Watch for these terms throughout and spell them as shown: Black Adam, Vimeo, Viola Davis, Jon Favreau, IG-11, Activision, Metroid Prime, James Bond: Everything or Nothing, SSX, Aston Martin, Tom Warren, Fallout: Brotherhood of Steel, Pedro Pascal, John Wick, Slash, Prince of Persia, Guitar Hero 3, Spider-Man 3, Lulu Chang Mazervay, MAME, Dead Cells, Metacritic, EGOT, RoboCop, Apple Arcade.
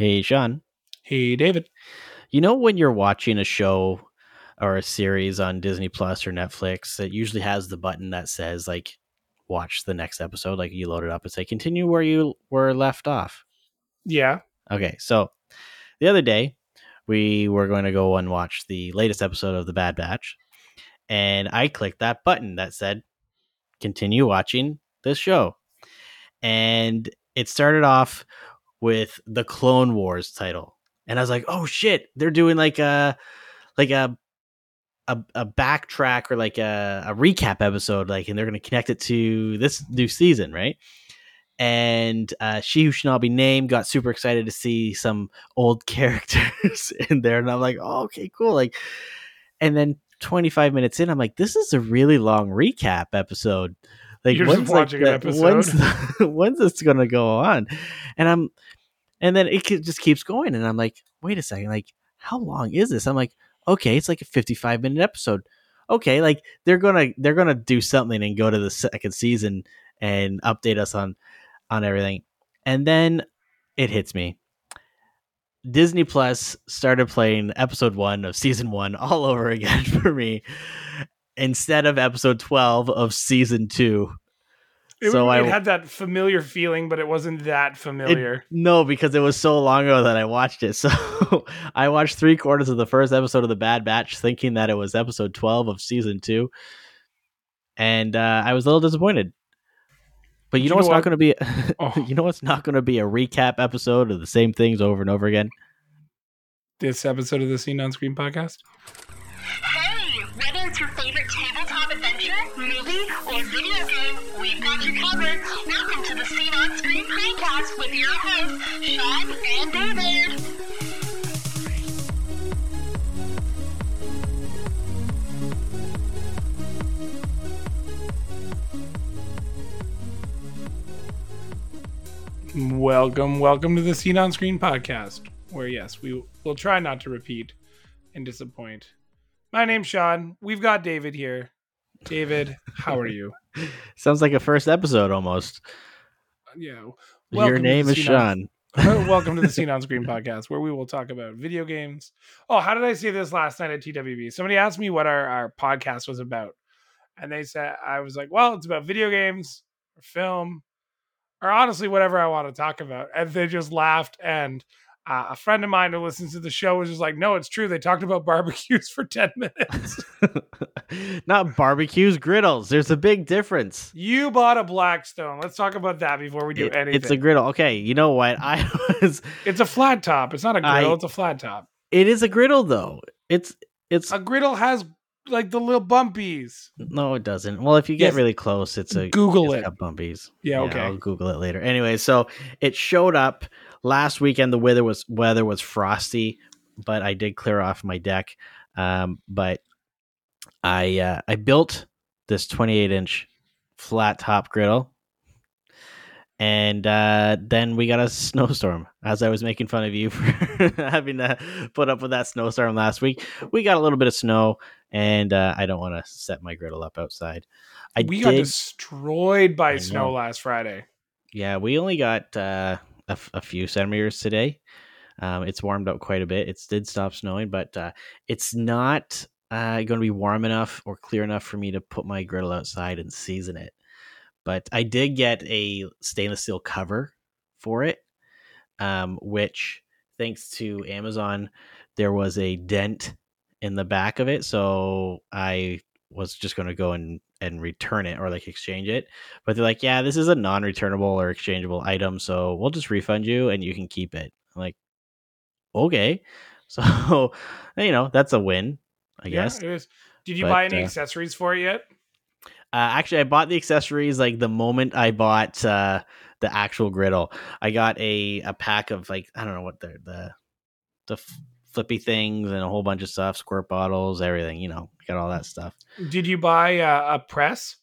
Hey, Sean. Hey, David. You know, when you're watching a show or a series on Disney Plus or Netflix, it usually has the button that says, like, watch the next episode. Like, you load it up and say, continue where you were left off. Yeah. Okay. So the other day, we were going to go and watch the latest episode of The Bad Batch. And I clicked that button that said, continue watching this show. And it started off with the Clone Wars title. And I was like, oh shit, they're doing like a backtrack or like a recap episode, like, and they're going to connect it to this new season, right? And She Who Should Not Be Named got super excited to see some old characters in there. And I'm like, oh, okay, cool. Like, and then 25 minutes in, I'm like, this is a really long recap episode. Like, you're just watching an episode. When's this going to go on? And then it just keeps going. And I'm like, wait a second. Like, how long is this? I'm like, okay, it's like a 55-minute episode. Okay. Like, they're going to do something and go to the second season and update us on everything. And then it hits me. Disney Plus started playing episode 1 of season 1 all over again for me instead of episode 12 of season 2. It had that familiar feeling, but it wasn't that familiar. No, because it was so long ago that I watched it. So I watched 3/4 of the first episode of The Bad Batch thinking that it was episode 12 of season 2. And I was a little disappointed. But you know what's not going to be? You know what's not going to be a recap episode of the same things over and over again? This episode of the Scene on Screen podcast? Hey, whether it's your favorite tabletop adventure, movie, or video game, we've got you covered. Welcome to the Scene on Screen podcast with your hosts, Sean and David. Welcome to the Scene on Screen podcast, where, yes, we will try not to repeat and disappoint. My name's Sean. We've got David here. David, how are you? Sounds like a first episode almost. Yeah. Your name is Sean. Welcome to the Scene on Screen podcast, where we will talk about video games. Oh, how did I say this last night at TWB? Somebody asked me what our podcast was about. And they said, I was like, well, it's about video games or film, or honestly, whatever I want to talk about. And they just laughed. And a friend of mine who listens to the show was just like, no, it's true. They talked about barbecues for 10 minutes. Not barbecues, griddles. There's a big difference. You bought a Blackstone. Let's talk about that before we do anything. It's a griddle. Okay, you know what? It's a flat top. It's not a griddle. It's a flat top. It is a griddle, though. It's a griddle has like the little bumpies. No, it doesn't. Well, if you get really close, it's got bumpies. Yeah, okay. I'll Google it later. Anyway, so it showed up last weekend. The weather was frosty, but I did clear off my deck. But I built this 28-inch flat top griddle, and then we got a snowstorm. As I was making fun of you for having to put up with that snowstorm last week, we got a little bit of snow. And I don't want to set my griddle up outside. We got destroyed by snow last Friday. Yeah, we only got a few centimeters today. It's warmed up quite a bit. It did stop snowing, but it's not going to be warm enough or clear enough for me to put my griddle outside and season it. But I did get a stainless steel cover for it, which, thanks to Amazon, there was a dent in the back of it. So I was just going to go and return it or like exchange it. But they're like, yeah, this is a non-returnable or exchangeable item. So we'll just refund you and you can keep it. I'm like, okay. So, that's a win, I guess. It is. Did you buy any accessories for it yet? Actually, I bought the accessories like the moment I bought the actual griddle. I got a pack of like, I don't know what the flippy things and a whole bunch of stuff, squirt bottles, everything, got all that stuff. Did you buy a press?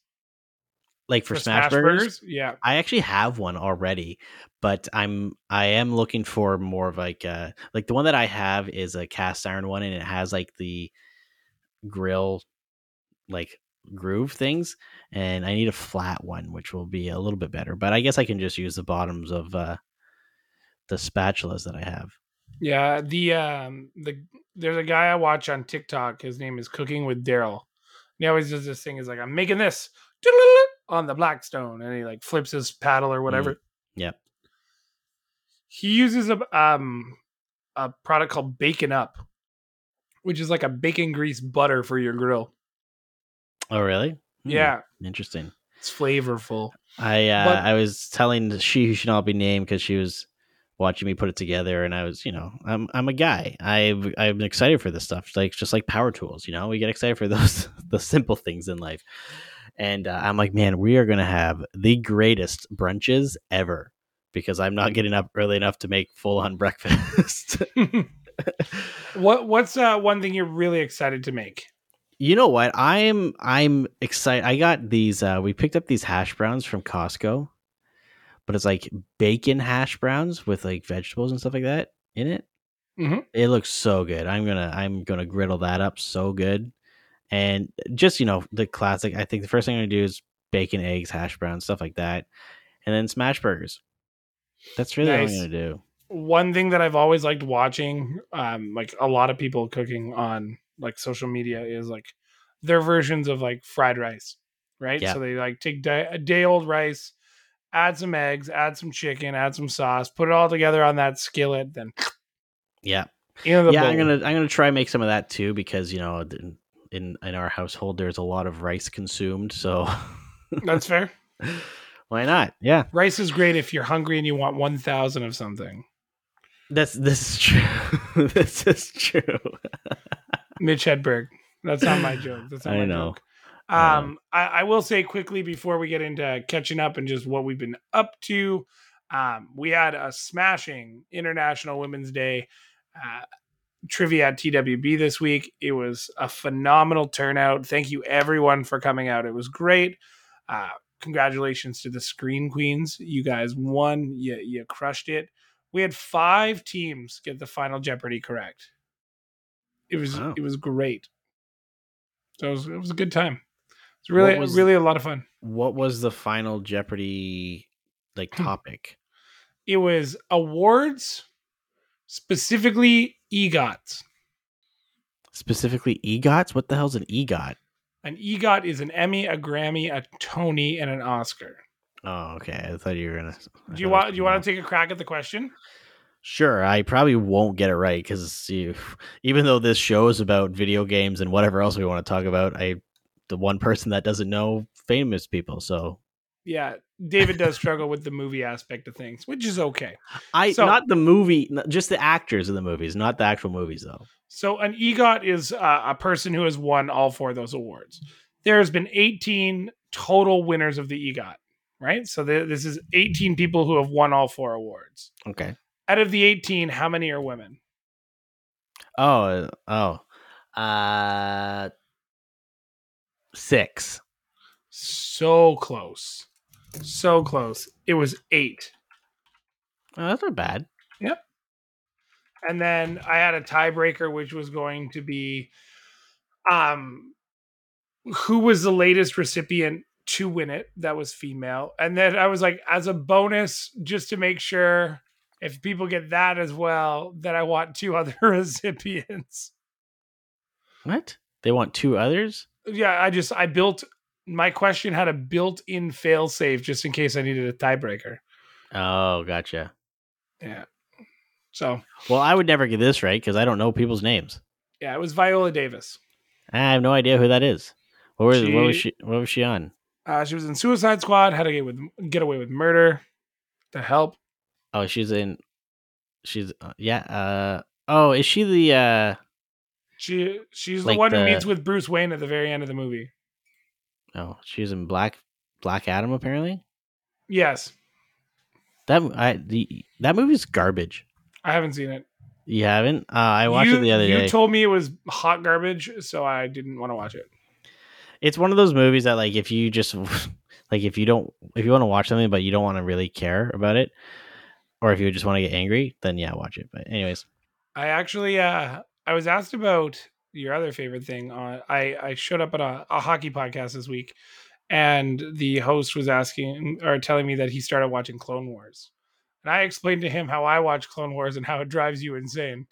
Like for Smash Burgers? Yeah. I actually have one already, but I am looking for more of like the one that I have is a cast iron one, and it has like the grill, like groove things. And I need a flat one, which will be a little bit better, but I guess I can just use the bottoms of, the spatulas that I have. Yeah, there's a guy I watch on TikTok. His name is Cooking with Daryl. He always does this thing. He's like, I'm making this on the Blackstone, and he like flips his paddle or whatever. Yeah. He uses a product called Bacon Up, which is like a bacon grease butter for your grill. Oh, really? Yeah. Interesting. It's flavorful. I was telling she who should not be named because she was watching me put it together, and I was, I'm a guy. I'm excited for this stuff, like just like power tools. We get excited for those the simple things in life, and I'm like, man, we are gonna have the greatest brunches ever because I'm not getting up early enough to make full on breakfast. What's one thing you're really excited to make? You know what? I'm excited. I got these. We picked up these hash browns from Costco, but it's like bacon hash browns with like vegetables and stuff like that in it. Mm-hmm. It looks so good. I'm gonna griddle that up so good, and just the classic. I think the first thing I'm gonna do is bacon, eggs, hash browns, stuff like that, and then smash burgers. That's really nice. What I'm gonna do. One thing that I've always liked watching, like a lot of people cooking on like social media, is like their versions of like fried rice, right? Yeah. So they like take day old rice, add some eggs, add some chicken, add some sauce, put it all together on that skillet. Then bowl. I'm gonna try and make some of that too, because in our household there's a lot of rice consumed. So that's fair. Why not? Yeah, rice is great if you're hungry and you want 1,000 of something. This is true. This is true. Mitch Hedberg. That's not my joke. That's not joke. I will say quickly before we get into catching up and just what we've been up to. We had a smashing International Women's Day trivia at TWB this week. It was a phenomenal turnout. Thank you everyone for coming out. It was great. Congratulations to the Screen Queens. You guys won. You crushed it. We had 5 teams get the Final Jeopardy correct. It was great. So it was a good time. It's really a lot of fun. What was the Final Jeopardy like topic? It was awards, specifically EGOTs. Specifically EGOTs? What the hell's an EGOT? An EGOT is an Emmy, a Grammy, a Tony, and an Oscar. Oh, okay. I thought you were gonna. Do you want to take a crack at the question? Sure, I probably won't get it right because even though this show is about video games and whatever else we want to talk about, the one person that doesn't know famous people. So yeah, David does struggle with the movie aspect of things, which is okay. Not the movie, just the actors in the movies, not the actual movies though. So an EGOT is a person who has won all 4 of those awards. There has been 18 total winners of the EGOT, right? So this is 18 people who have won all 4 awards. Okay. Out of the 18, how many are women? Oh, 6. So close. It was 8. Oh, that's not bad. Yep. And then I had a tiebreaker, which was going to be, who was the latest recipient to win it? That was female. And then I was like, as a bonus, just to make sure, if people get that as well, then I want 2 other recipients. What? They want 2 others? Yeah, I built, my question had a built-in fail-safe just in case I needed a tiebreaker. Oh, gotcha. Yeah. So. Well, I would never get this right because I don't know people's names. Yeah, it was Viola Davis. I have no idea who that is. What was she on? She was in Suicide Squad, How to Get Away with Murder, The Help. Oh, is she the she's like the one who meets with Bruce Wayne at the very end of the movie. Oh, she's in Black Adam apparently? Yes. That movie's garbage. I haven't seen it. You haven't? I watched it the other day. You told me it was hot garbage, so I didn't want to watch it. It's one of those movies that like if you just like if you want to watch something but you don't want to really care about it, or if you just want to get angry, then yeah, watch it. But anyways, I actually I was asked about your other favorite thing. I showed up at a hockey podcast this week, and the host was asking or telling me that he started watching Clone Wars. And I explained to him how I watch Clone Wars and how it drives you insane.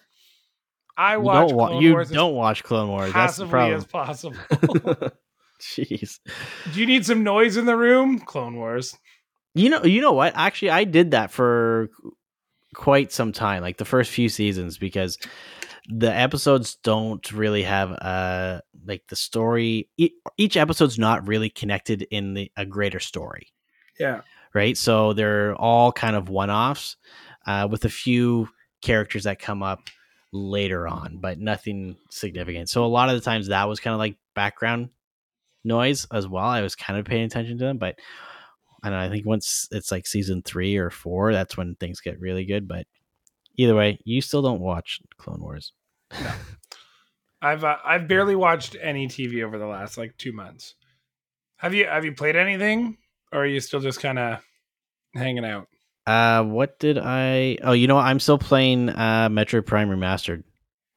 You don't watch Clone Wars. That's the problem. As possible. Jeez. Do you need some noise in the room? Clone Wars. You know what? Actually, I did that for quite some time, like the first few seasons, because the episodes don't really have like the story. Each episode's not really connected in a greater story. Yeah. Right. So they're all kind of one-offs with a few characters that come up later on, but nothing significant. So a lot of the times that was kind of like background noise as well. I was kind of paying attention to them, but I don't know, I think once it's like season 3 or 4, that's when things get really good. But either way, you still don't watch Clone Wars. No. I've barely watched any TV over the last like 2 months. Have you played anything, or are you still just kind of hanging out? I'm still playing Metroid Prime Remastered.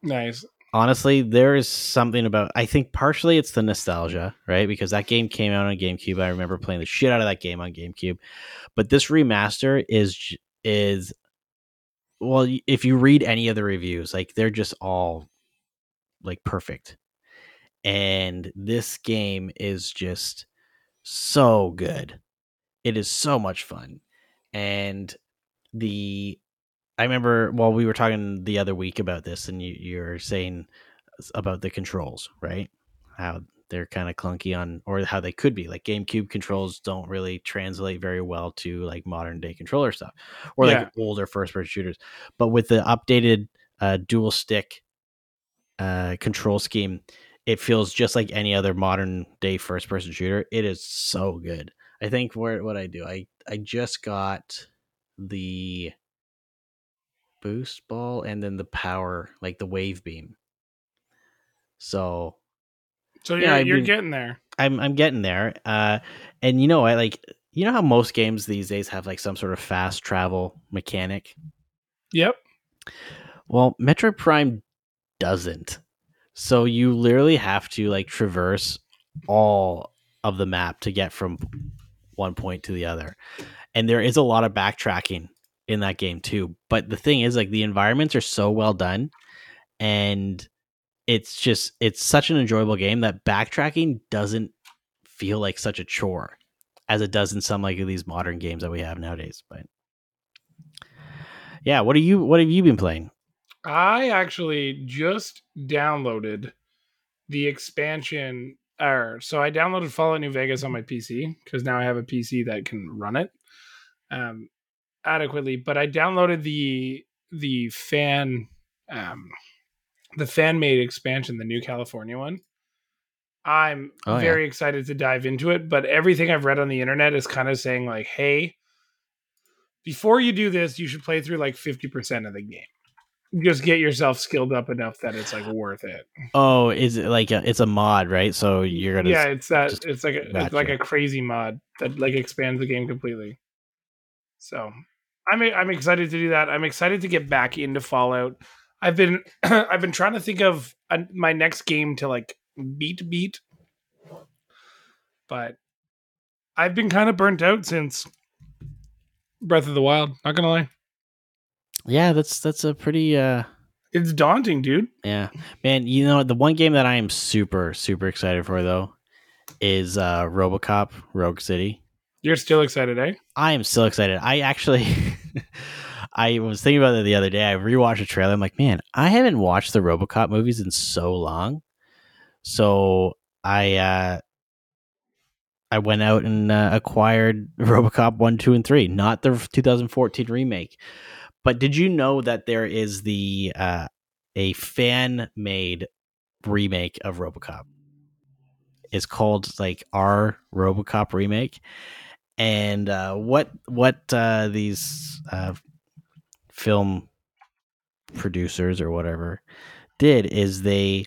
Nice. Honestly, there is something about, I think partially it's the nostalgia, right? Because that game came out on GameCube. I remember playing the shit out of that game on GameCube. But this remaster is well, if you read any of the reviews, like they're just all like perfect. And this game is just so good. It is so much fun. And I remember while we were talking the other week about this, and you're saying about the controls, right? How they're kind of clunky on, or how they could be. Like GameCube controls don't really translate very well to like modern day controller stuff, or like older first person shooters. But with the updated dual stick control scheme, it feels just like any other modern day first person shooter. It is so good. I think what I do, I just got the boost ball and then the power, like the wave beam. So yeah, you're getting there. I'm getting there. And you know, I like, you know how most games these days have like some sort of fast travel mechanic? Yep. Well, Metroid Prime doesn't. So you literally have to like traverse all of the map to get from one point to the other. And there is a lot of backtracking in that game too. But the thing is, like, the environments are so well done, and it's such an enjoyable game that backtracking doesn't feel like such a chore as it does in some like these modern games that we have nowadays. But yeah, what have you been playing? I actually just downloaded the expansion. So I downloaded Fallout New Vegas on my PC because now I have a PC that can run it adequately. But I downloaded the fan made expansion, the New California one. I'm very excited to dive into it. But everything I've read on the internet is kind of saying like, hey, before you do this, you should play through like 50% of the game. Just get yourself skilled up enough that it's like worth it. Oh, is it like it's a mod, right? So you're gonna it's like a crazy mod that like expands the game completely. So I'm excited to do that. I'm excited to get back into Fallout. I've been trying to think of my next game to like beat, but I've been kind of burnt out since Breath of the Wild. Not gonna lie. Yeah, that's a pretty... It's daunting, dude. Yeah. Man, you know, the one game that I am super, super excited for, though, is RoboCop Rogue City. You're still excited, eh? I am still excited. I actually... I was thinking about it the other day. I rewatched a trailer. I'm like, man, I haven't watched the RoboCop movies in so long. So I went out and acquired RoboCop 1, 2, and 3. Not the 2014 remake. But did you know that there is a fan-made remake of RoboCop? It's called like Our RoboCop Remake, and what these film producers or whatever did is they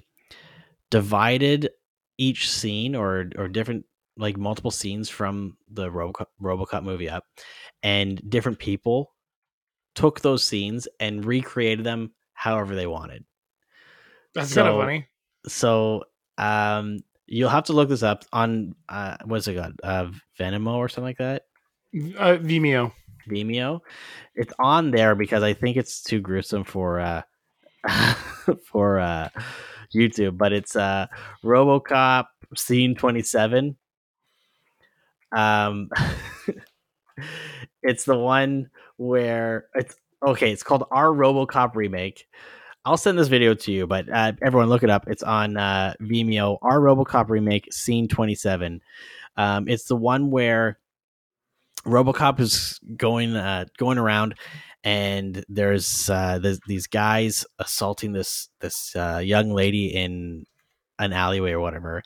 divided each scene or different like multiple scenes from the RoboCop movie up, and different people took those scenes and recreated them however they wanted. That's kind of funny. So you'll have to look this up on, what's it called? Venmo or something like that? Vimeo. Vimeo. It's on there because I think it's too gruesome for for YouTube, but it's RoboCop Scene 27. It's the one where it's okay. It's called Our RoboCop Remake. I'll send this video to you, but everyone look it up. It's on Vimeo. Our RoboCop Remake Scene 27. It's the one where RoboCop is going around, and there's these guys assaulting this young lady in an alleyway or whatever,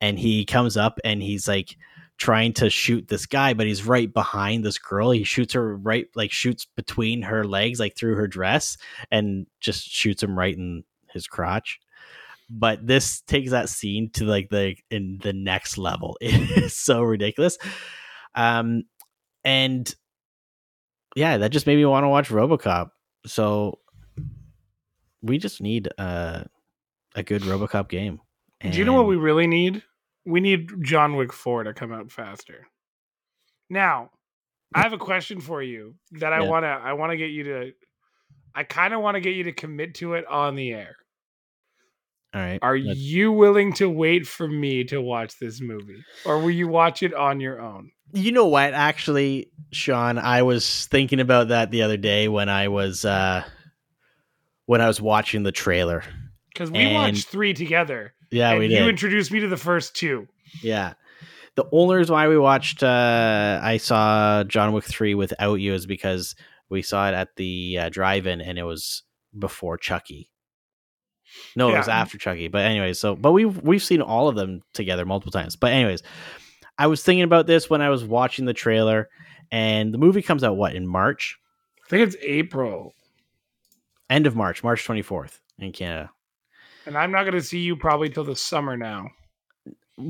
and he comes up and he's like trying to shoot this guy, but he's right behind this girl. He shoots her right, like shoots between her legs, like through her dress, and just shoots him right in his crotch. But this takes that scene to like the next level. It is so ridiculous. And yeah, that just made me want to watch RoboCop. So we just need a good RoboCop game. And do you know what we really need? We need John Wick 4 to come out faster. Now, I have a question for you that I want to get you to. I kind of want to get you to commit to it on the air. All right. Are you willing to wait for me to watch this movie, or will you watch it on your own? You know what? Actually, Sean, I was thinking about that the other day when I was watching the trailer, because we watched 3 together. Yeah, and we did. You introduced me to the first 2. Yeah. The only reason why we watched, I saw John Wick 3 without you is because we saw it at the drive-in, and it was before Chucky. No, it was after Chucky. But anyway, but we've seen all of them together multiple times. But anyways, I was thinking about this when I was watching the trailer, and the movie comes out, what, in March? I think it's April. End of March, March 24th in Canada. And I'm not going to see you probably till the summer now.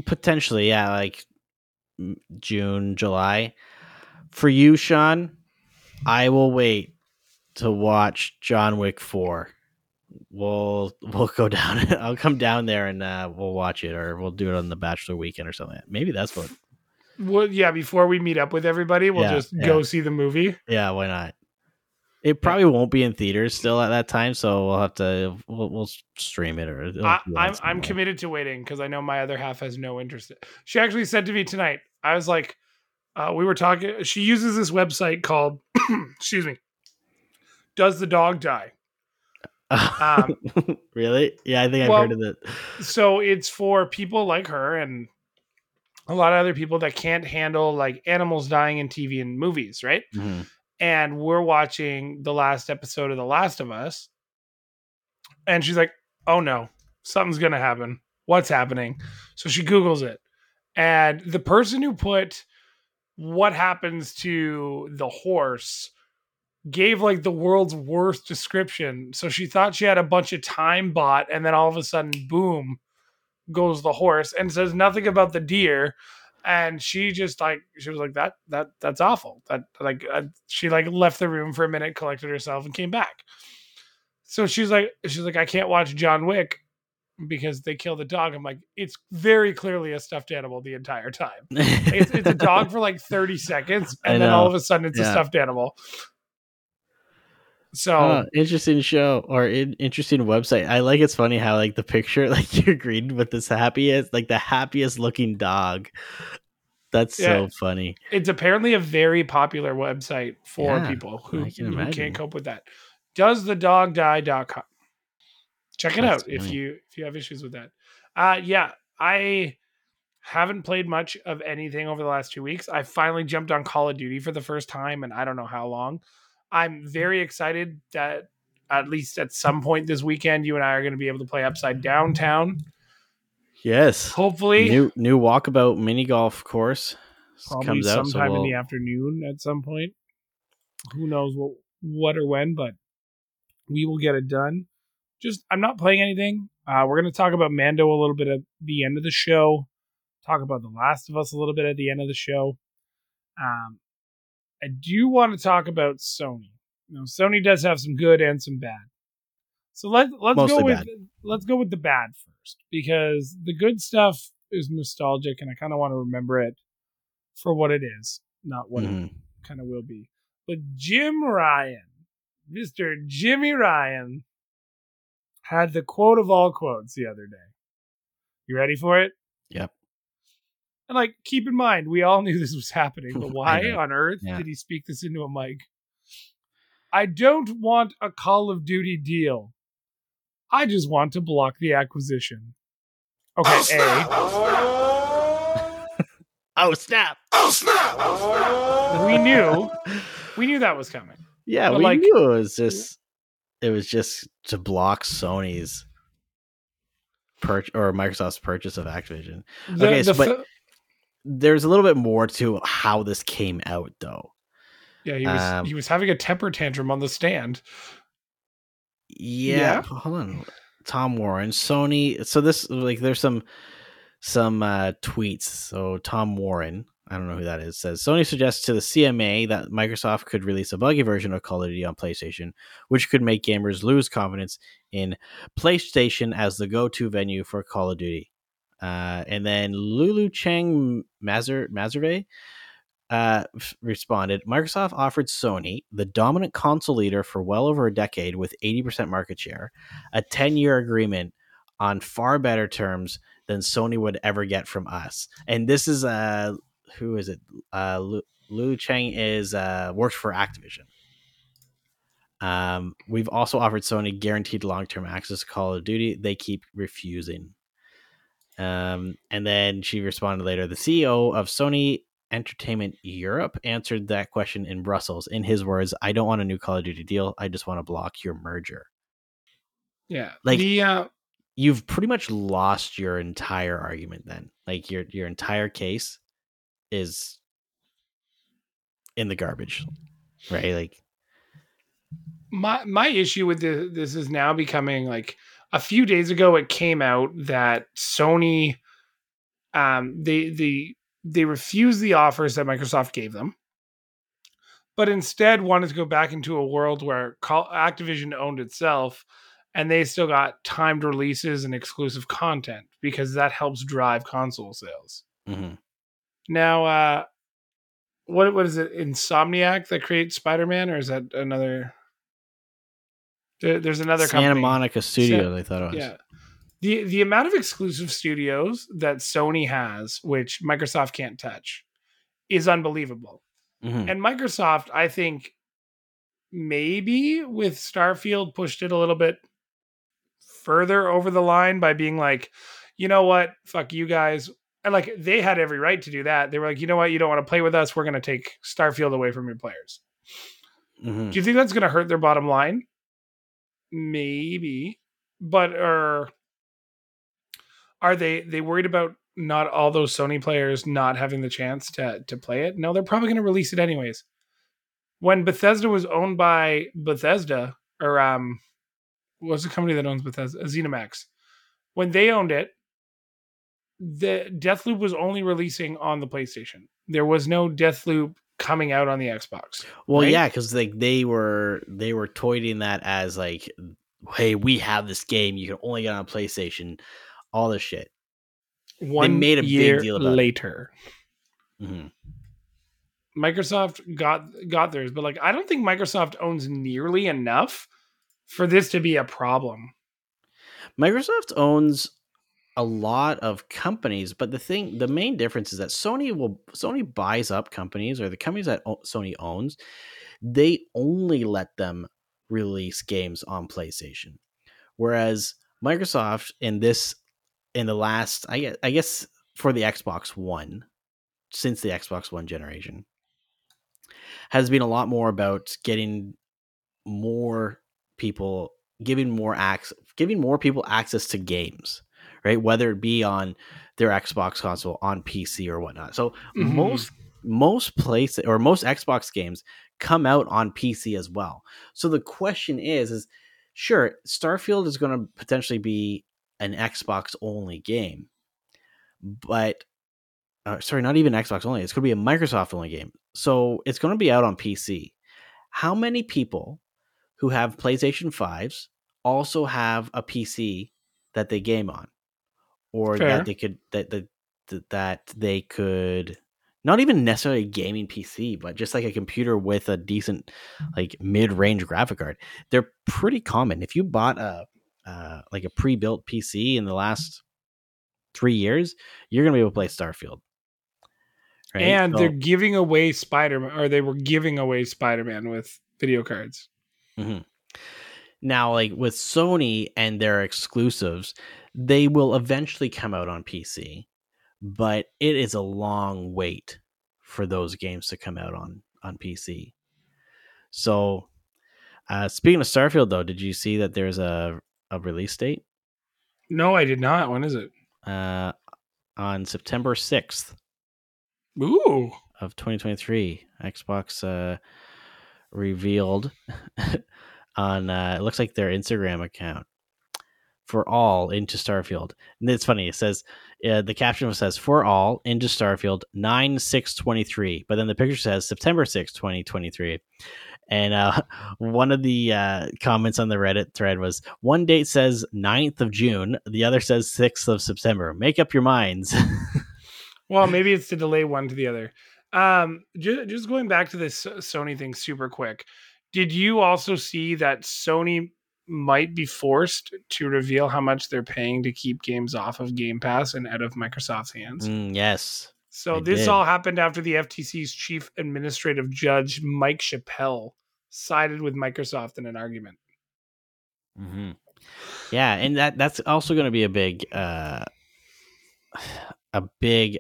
Potentially, yeah, like June, July. For you, Sean, I will wait to watch John Wick 4. We'll go down. I'll come down there and we'll watch it, or we'll do it on the Bachelor weekend or something. Maybe that's what. Well, yeah. Before we meet up with everybody, we'll just go see the movie. Yeah, why not? It probably won't be in theaters still at that time, so we'll stream it. Or I'm committed to waiting, because I know my other half has no interest. She actually said to me tonight, I was like, we were talking. She uses this website called, excuse me, Does the Dog Die? Really? Yeah, I think I've heard of it. So it's for people like her and a lot of other people that can't handle like animals dying in TV and movies, right? Mm-hmm. And we're watching the last episode of The Last of Us. And she's like, oh no, something's going to happen. What's happening? So she Googles it. And the person who put what happens to the horse gave like the world's worst description. So she thought she had a bunch of time bought. And then all of a sudden, boom, goes the horse, and says nothing about the deer. And she just like, she was like, that's awful. That like, she like left the room for a minute, collected herself, and came back. So she's like, I can't watch John Wick because they kill the dog. I'm like, it's very clearly a stuffed animal the entire time. it's a dog for like 30 seconds. And then all of a sudden it's a stuffed animal. So interesting show, or interesting website. I like, it's funny how like the picture, like you're greeted with this happiest, like the happiest looking dog. That's so funny. It's apparently a very popular website for people who can't cope with that. Doesthedogdie.com. Check it out. Funny. If you have issues with that. I haven't played much of anything over the last 2 weeks. I finally jumped on Call of Duty for the first time, and I don't know how long. I'm very excited that at least at some point this weekend, you and I are going to be able to play Upside Downtown. Yes. Hopefully. New walkabout mini golf course comes out sometime in the afternoon at some point. Who knows what or when, but we will get it done. Just, I'm not playing anything. We're going to talk about Mando a little bit at the end of the show. Talk about The Last of Us a little bit at the end of the show. I do want to talk about Sony. Now, Sony does have some good and some bad. So let's go with the bad first, because the good stuff is nostalgic, and I kind of want to remember it for what it is, not what it kind of will be. But Jim Ryan, Mr. Jimmy Ryan, had the quote of all quotes the other day. You ready for it? Yep. And like, keep in mind, we all knew this was happening, but why on earth did he speak this into a mic? I don't want a Call of Duty deal. I just want to block the acquisition. Okay, oh, snap. Oh, snap. Oh, snap. Oh, snap. We knew that was coming. Yeah, but we knew it was just to block Sony's or Microsoft's purchase of Activision. But there's a little bit more to how this came out, though. Yeah, he was having a temper tantrum on the stand. Yeah. Hold on. Tom Warren, Sony. So this, like, there's some tweets. So Tom Warren, I don't know who that is, says Sony suggests to the CMA that Microsoft could release a buggy version of Call of Duty on PlayStation, which could make gamers lose confidence in PlayStation as the go-to venue for Call of Duty. And then Lulu Chang Mazervay responded, Microsoft offered Sony, the dominant console leader for well over a decade with 80% market share, a 10-year agreement on far better terms than Sony would ever get from us. And this is who is it? Liu Cheng works for Activision. We've also offered Sony guaranteed long-term access to Call of Duty. They keep refusing. And then she responded later, the CEO of Sony Entertainment Europe answered that question in Brussels. In his words, I don't want a new Call of Duty deal. I just want to block your merger. Yeah. Like you've pretty much lost your entire argument then. Like your entire case is in the garbage, right? Like my issue with this is now becoming like a few days ago it came out that Sony they refused the offers that Microsoft gave them, but instead wanted to go back into a world where Activision owned itself and they still got timed releases and exclusive content because that helps drive console sales. Mm-hmm. Now, what is it? Insomniac that creates Spider-Man, or is that another? There's another Santa company. Monica Studio. They thought it was. Yeah. The amount of exclusive studios that Sony has, which Microsoft can't touch, is unbelievable. Mm-hmm. And Microsoft, I think, maybe with Starfield pushed it a little bit further over the line by being like, you know what, fuck you guys. And like they had every right to do that. They were like, you know what? You don't want to play with us. We're going to take Starfield away from your players. Mm-hmm. Do you think that's going to hurt their bottom line? Maybe, but are they worried about not all those Sony players not having the chance to play it? No, they're probably going to release it anyways. When Bethesda was owned by Bethesda, or what's the company that owns Bethesda? ZeniMax. When they owned it, the Deathloop was only releasing on the PlayStation. There was no Deathloop coming out on the Xbox. Well, right? Yeah, because like they were toting that as like, hey, we have this game. You can only get on PlayStation. All this shit. One they made a year big deal about later. It. Mm-hmm. Microsoft got theirs, but like I don't think Microsoft owns nearly enough for this to be a problem. Microsoft owns a lot of companies, but the main difference is that Sony buys up companies, or the companies that Sony owns, they only let them release games on PlayStation. Whereas Microsoft in the last, I guess for the Xbox One, since the Xbox One generation, has been a lot more about getting more people, giving more people access to games. Right, whether it be on their Xbox console, on PC or whatnot. So mm-hmm. most places or most Xbox games come out on PC as well. So the question is sure, Starfield is going to potentially be an Xbox only game, but sorry, not even Xbox only. It's going to be a Microsoft only game. So it's going to be out on PC. How many people who have PlayStation 5s also have a PC that they game on? Or Fair. that they could not even necessarily a gaming PC, but just like a computer with a decent like mid-range graphic card, they're pretty common. If you bought a pre-built PC in the last 3 years, you're going to be able to play Starfield. Right? And so, they're giving away Spider-Man, or they were giving away Spider-Man with video cards. Mm-hmm. Now, like with Sony and their exclusives, they will eventually come out on PC, but it is a long wait for those games to come out on PC. So, speaking of Starfield, though, did you see that there's a release date? No, I did not. When is it? On September 6th. Ooh. Of 2023. Xbox revealed on it looks like their Instagram account, for all into Starfield. And it's funny, it says the caption says for all into Starfield 9/6/23, but then the picture says September 6, 2023. And one of the comments on the Reddit thread was, one date says 9th of June, the other says 6th of September. Make up your minds. Well, maybe it's to delay one to the other. Just going back to this Sony thing super quick. Did you also see that Sony might be forced to reveal how much they're paying to keep games off of Game Pass and out of Microsoft's hands? Yes. So this all happened after the FTC's chief administrative judge, Mike Chappelle, sided with Microsoft in an argument. Mm-hmm. Yeah, and that's also going to be a big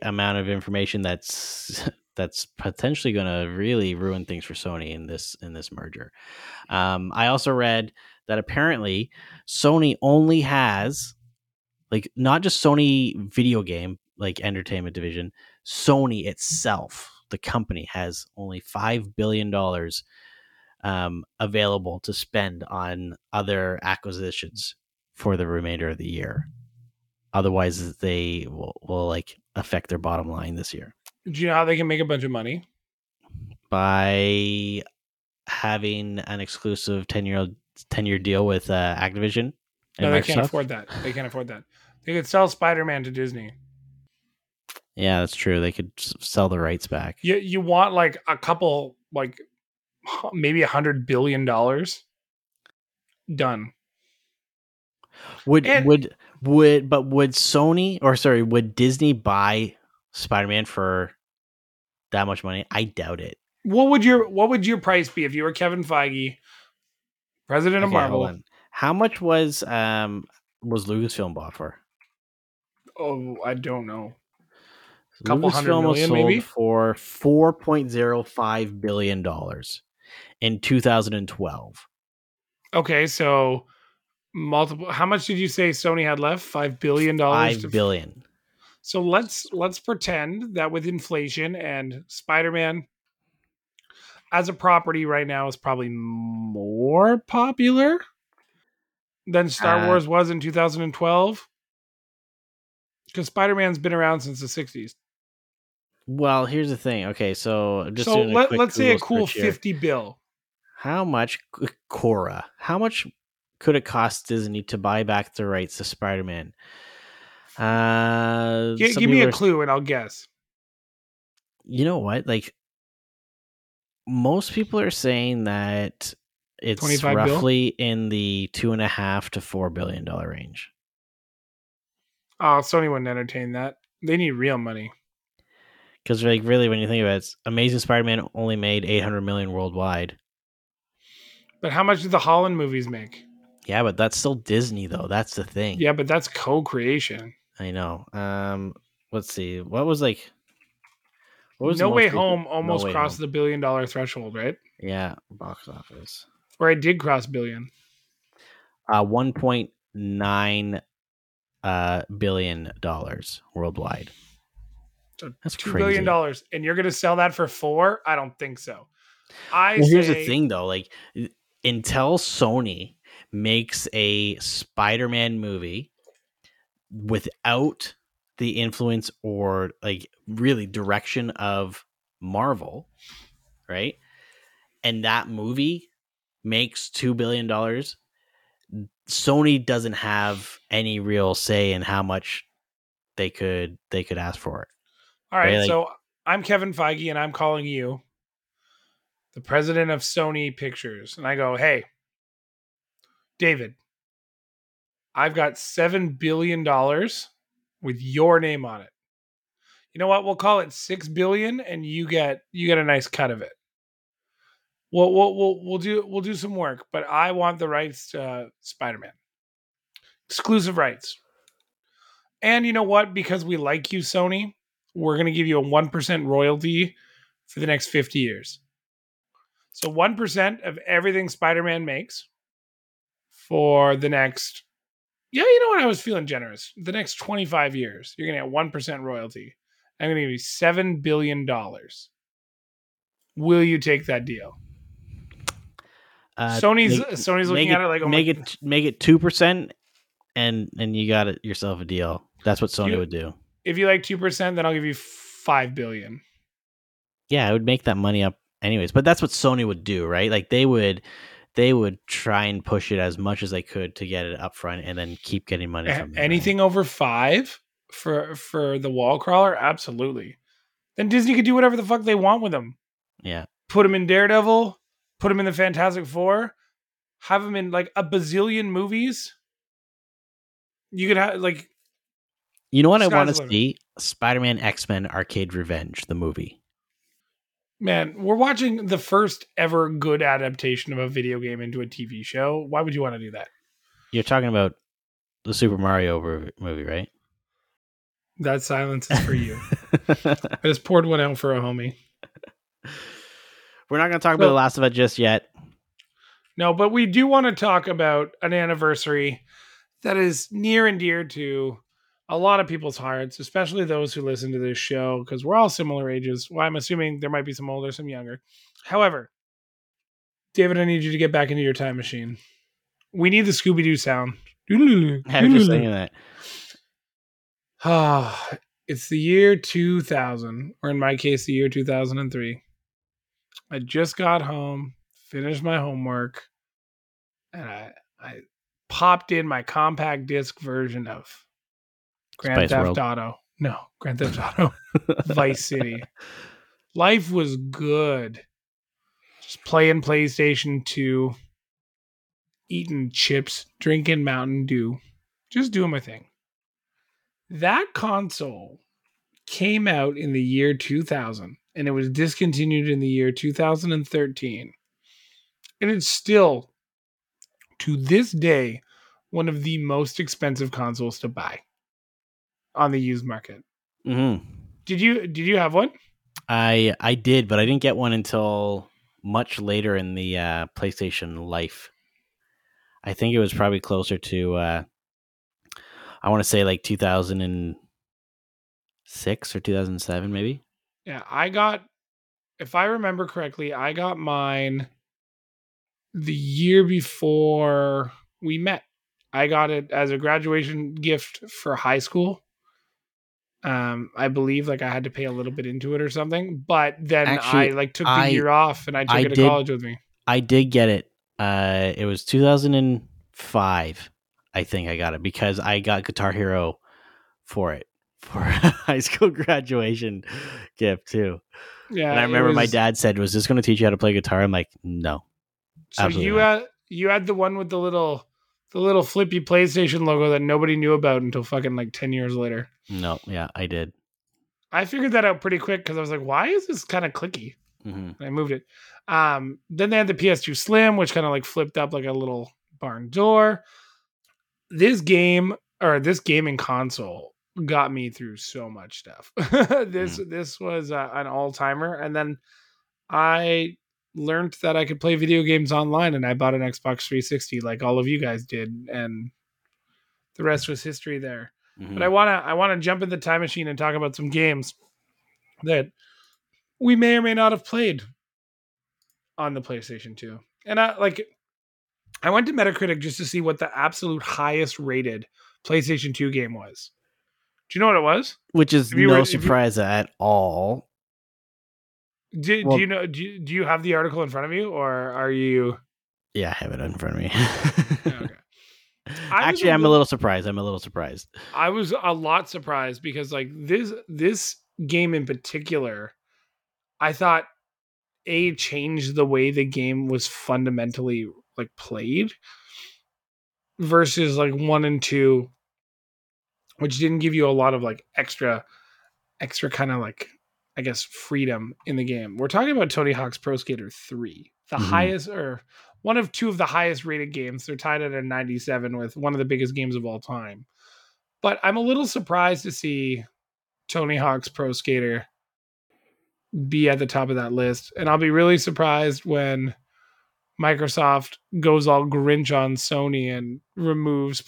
amount of information that's potentially going to really ruin things for Sony in this merger. I also read that apparently Sony only has, like, not just Sony video game, like entertainment division, Sony itself, the company, has only $5 billion available to spend on other acquisitions for the remainder of the year. Otherwise, they will like affect their bottom line this year. Do you know how they can make a bunch of money? By having an exclusive 10-year deal with Activision. No, they can't afford that. They can't afford that. They could sell Spider-Man to Disney. Yeah, that's true. They could sell the rights back. You want like a couple, like maybe $100 billion done. Would Disney buy Spider-Man for that much money? I doubt it. What would your price be if you were Kevin Feige, president of Marvel? How much was Lucasfilm bought for? Oh, I don't know. A couple hundred million, maybe, for $4.05 billion in 2012. Okay, so multiple. How much did you say Sony had left? $5 billion. $5 billion. So let's pretend that with inflation and Spider-Man as a property right now is probably more popular than Star Wars was in 2012, because Spider-Man's been around since the 60s. Well, here's the thing. Okay, so just let's say a cool $50 billion. How much, Cora? How much could it cost Disney to buy back the rights to Spider-Man? Give me a clue and I'll guess. You know what? Like, most people are saying that it's roughly in the $2.5 to $4 billion range. Oh, Sony wouldn't entertain that. They need real money. Because, like, really, when you think about it, Amazing Spider-Man only made $800 million worldwide. But how much did the Holland movies make? Yeah, but that's still Disney, though. That's the thing. Yeah, but that's co-creation. I know. Let's see. What was like? What was No Way Home almost crossed the $1 billion threshold, right? Yeah, box office. Or it did cross billion. 1.9 billion dollars worldwide. So that's $2 crazy. $2 billion, and you're going to sell that for $4? I don't think so. Here's the thing, though. Like, until Sony makes a Spider-Man movie without the influence or like really direction of Marvel, right? And that movie makes $2 billion. Sony doesn't have any real say in how much they could ask for it. All right, right? Like, so I'm Kevin Feige and I'm calling you, the president of Sony Pictures. And I go, hey, David, I've got $7 billion with your name on it. You know what? We'll call it $6 billion and you get a nice cut of it. We'll do some work, but I want the rights to Spider-Man. Exclusive rights. And you know what? Because we like you, Sony, we're going to give you a 1% royalty for the next 50 years. So 1% of everything Spider-Man makes for the next... Yeah, you know what? I was feeling generous. The next 25 years, you're going to get 1% royalty. I'm going to give you $7 billion. Will you take that deal? Sony's looking at it like... Make it 2% and you got it yourself a deal. That's what Sony would do. If you like 2%, then I'll give you $5 billion. Yeah, I would make that money up anyways. But that's what Sony would do, right? Like they would try and push it as much as they could to get it up front and then keep getting money from it. Anything over $5 for the wall crawler? Absolutely. Then Disney could do whatever the fuck they want with them. Yeah. Put them in Daredevil. Put them in the Fantastic Four. Have them in like a bazillion movies. You could have like... You know what I want to see? Spider-Man X-Men Arcade Revenge, the movie. Man, we're watching the first ever good adaptation of a video game into a TV show. Why would you want to do that? You're talking about the Super Mario movie, right? That silence is for you. I just poured one out for a homie. We're not going to talk about The Last of Us just yet. No, but we do want to talk about an anniversary that is near and dear to a lot of people's hearts, especially those who listen to this show, because we're all similar ages. Well, I'm assuming there might be some older, some younger. However, David, I need you to get back into your time machine. We need the Scooby-Doo sound. I'm just saying that. It's the year 2000, or in my case, the year 2003. I just got home, finished my homework, and I popped in my compact disc version of Grand Theft Auto Vice City. Life was good. Just playing PlayStation 2, eating chips, drinking Mountain Dew, just doing my thing. That console came out in the year 2000 and it was discontinued in the year 2013. And it's still, to this day, one of the most expensive consoles to buy on the used market. Mm-hmm. Did you have one? I did, but I didn't get one until much later in the PlayStation life. I think it was probably closer to I want to say like 2006 or 2007 maybe. Yeah, if I remember correctly, I got mine the year before we met. I got it as a graduation gift for high school. I believe I had to pay a little bit into it or something, but then actually, I took the year off and I took it to college with me. I did get it. It was 2005. I think I got it because I got Guitar Hero for high school graduation gift too. Yeah. And I remember my dad said, was this going to teach you how to play guitar? I'm like, no. So you had the one with the little flippy PlayStation logo that nobody knew about until fucking 10 years later. No, yeah, I did. I figured that out pretty quick because I was like, why is this kind of clicky? Mm-hmm. I moved it. Then they had the PS2 Slim, which kind of flipped up like a little barn door. This gaming console got me through so much stuff. This was an all-timer. And then I learned that I could play video games online and I bought an Xbox 360 like all of you guys did, and the rest was history there. Mm-hmm. But I want to jump in the time machine and talk about some games that we may or may not have played on the PlayStation 2. And I went to Metacritic just to see what the absolute highest rated PlayStation 2 game was. Do you know what it was? Which is no surprise at all. Do you have the article in front of you, or are you... Yeah, I have it in front of me. Okay. I'm a little surprised. I was a lot surprised because this game in particular I thought A, changed the way the game was fundamentally like played versus like 1 and 2, which didn't give you a lot of like extra kind of like, I guess, freedom in the game. We're talking about Tony Hawk's Pro Skater 3, the highest, or one of two of the highest rated games. They're tied at a 97 with one of the biggest games of all time. But I'm a little surprised to see Tony Hawk's Pro Skater be at the top of that list. And I'll be really surprised when Microsoft goes all Grinch on Sony and removes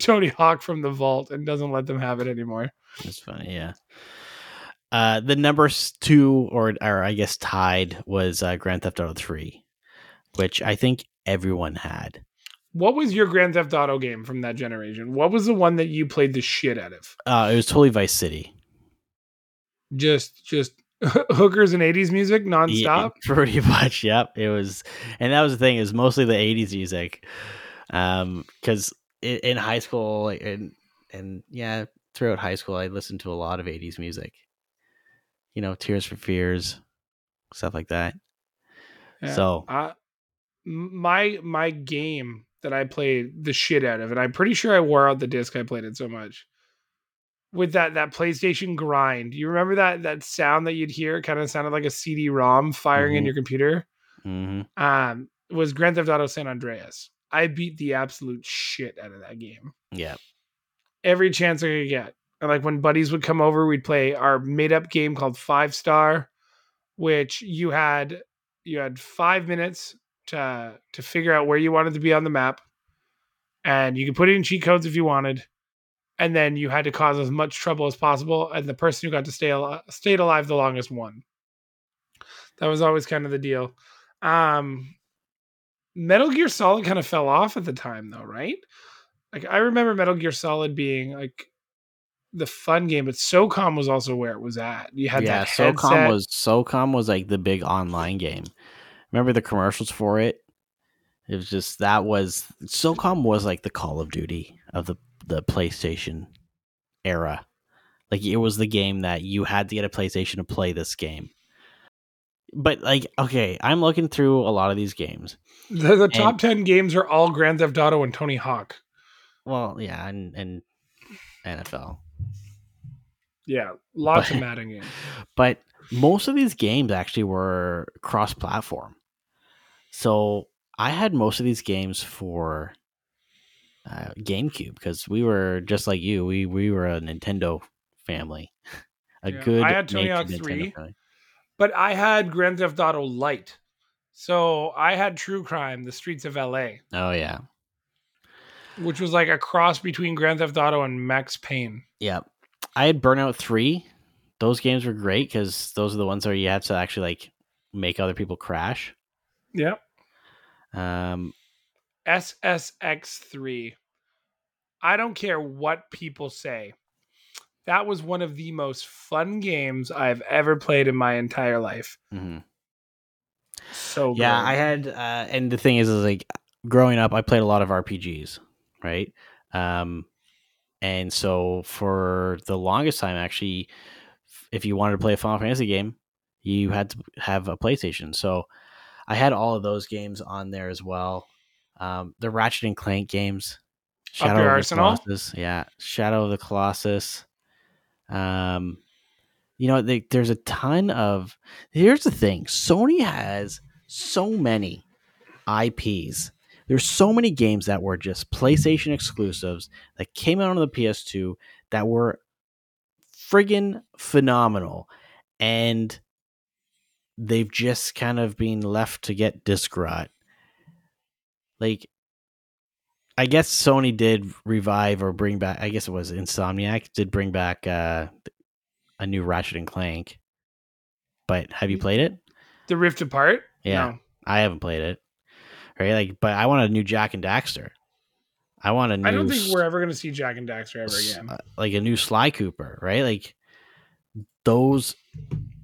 Tony Hawk from the vault and doesn't let them have it anymore. That's funny. Yeah. The number 2, or I guess tied, was Grand Theft Auto 3, which I think everyone had. What was your Grand Theft Auto game from that generation? What was the one that you played the shit out of? It was totally Vice City. Just hookers and 80s music nonstop? Yeah, pretty much, yep. It was, and that was the thing, it was mostly the 80s music. Because in high school, and yeah, throughout high school, I listened to a lot of 80s music. You know, Tears for Fears, stuff like that. Yeah, so my game that I played the shit out of, and I'm pretty sure I wore out the disc. I played it so much with that PlayStation grind. You remember that sound that you'd hear? It kind of sounded like a CD-ROM firing in your computer. Mm-hmm. Was Grand Theft Auto San Andreas. I beat the absolute shit out of that game. Yeah, every chance I could get. And like when buddies would come over, we'd play our made-up game called 5 Star, which you had 5 minutes to figure out where you wanted to be on the map, and you could put in cheat codes if you wanted, and then you had to cause as much trouble as possible, and the person who got to stayed alive the longest won. That was always kind of the deal. Metal Gear Solid kind of fell off at the time, though, right? Like I remember Metal Gear Solid being like the fun game, but SOCOM was also where it was at. You had that headset. SOCOM was like the big online game. Remember the commercials for it? It was just SOCOM was like the Call of Duty of the PlayStation era. Like it was the game that you had to get a PlayStation to play this game. But like, okay, I'm looking through a lot of these games. The top 10 games are all Grand Theft Auto and Tony Hawk. Well, yeah, and NFL. Yeah, lots of matting games. But most of these games actually were cross-platform. So I had most of these games for GameCube because we were just like you. We were a Nintendo family. I had Tony Hawk 3, but I had Grand Theft Auto Lite. So I had True Crime, The Streets of L.A. Oh, yeah. Which was like a cross between Grand Theft Auto and Max Payne. Yeah. I had Burnout 3. Those games were great because those are the ones where you have to actually like make other people crash. Yep. SSX 3. I don't care what people say. That was one of the most fun games I've ever played in my entire life. Mm-hmm. So good. Yeah, I had, and the thing is like growing up, I played a lot of RPGs, right? And so for the longest time, actually, if you wanted to play a Final Fantasy game, you had to have a PlayStation. So I had all of those games on there as well. The Ratchet and Clank games. Shadow of the Colossus. You know, there's a ton of... Here's the thing. Sony has so many IPs. There's so many games that were just PlayStation exclusives that came out on the PS2 that were friggin' phenomenal. And they've just kind of been left to get disc rot. Like, I guess Sony did revive or bring back, I guess it was Insomniac, did bring back a new Ratchet and Clank. But have you played it? The Rift Apart? Yeah. No. I haven't played it. Right, like, but I want a new Jack and Daxter. I don't think we're ever going to see Jack and Daxter ever again. Like a new Sly Cooper, right? Like those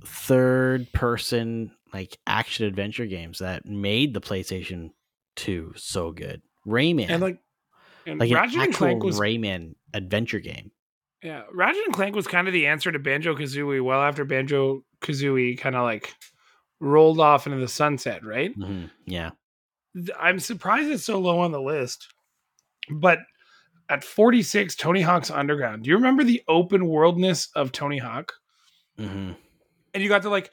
third-person like action adventure games that made the PlayStation 2 so good. Rayman and Ratchet and Clank was Rayman adventure game. Yeah, Ratchet and Clank was kind of the answer to Banjo Kazooie. Well, after Banjo Kazooie kind of like rolled off into the sunset, right? Mm-hmm. Yeah, I'm surprised it's so low on the list. But at 46, Tony Hawk's Underground. Do you remember the open worldness of Tony Hawk? Mm-hmm. And you got to like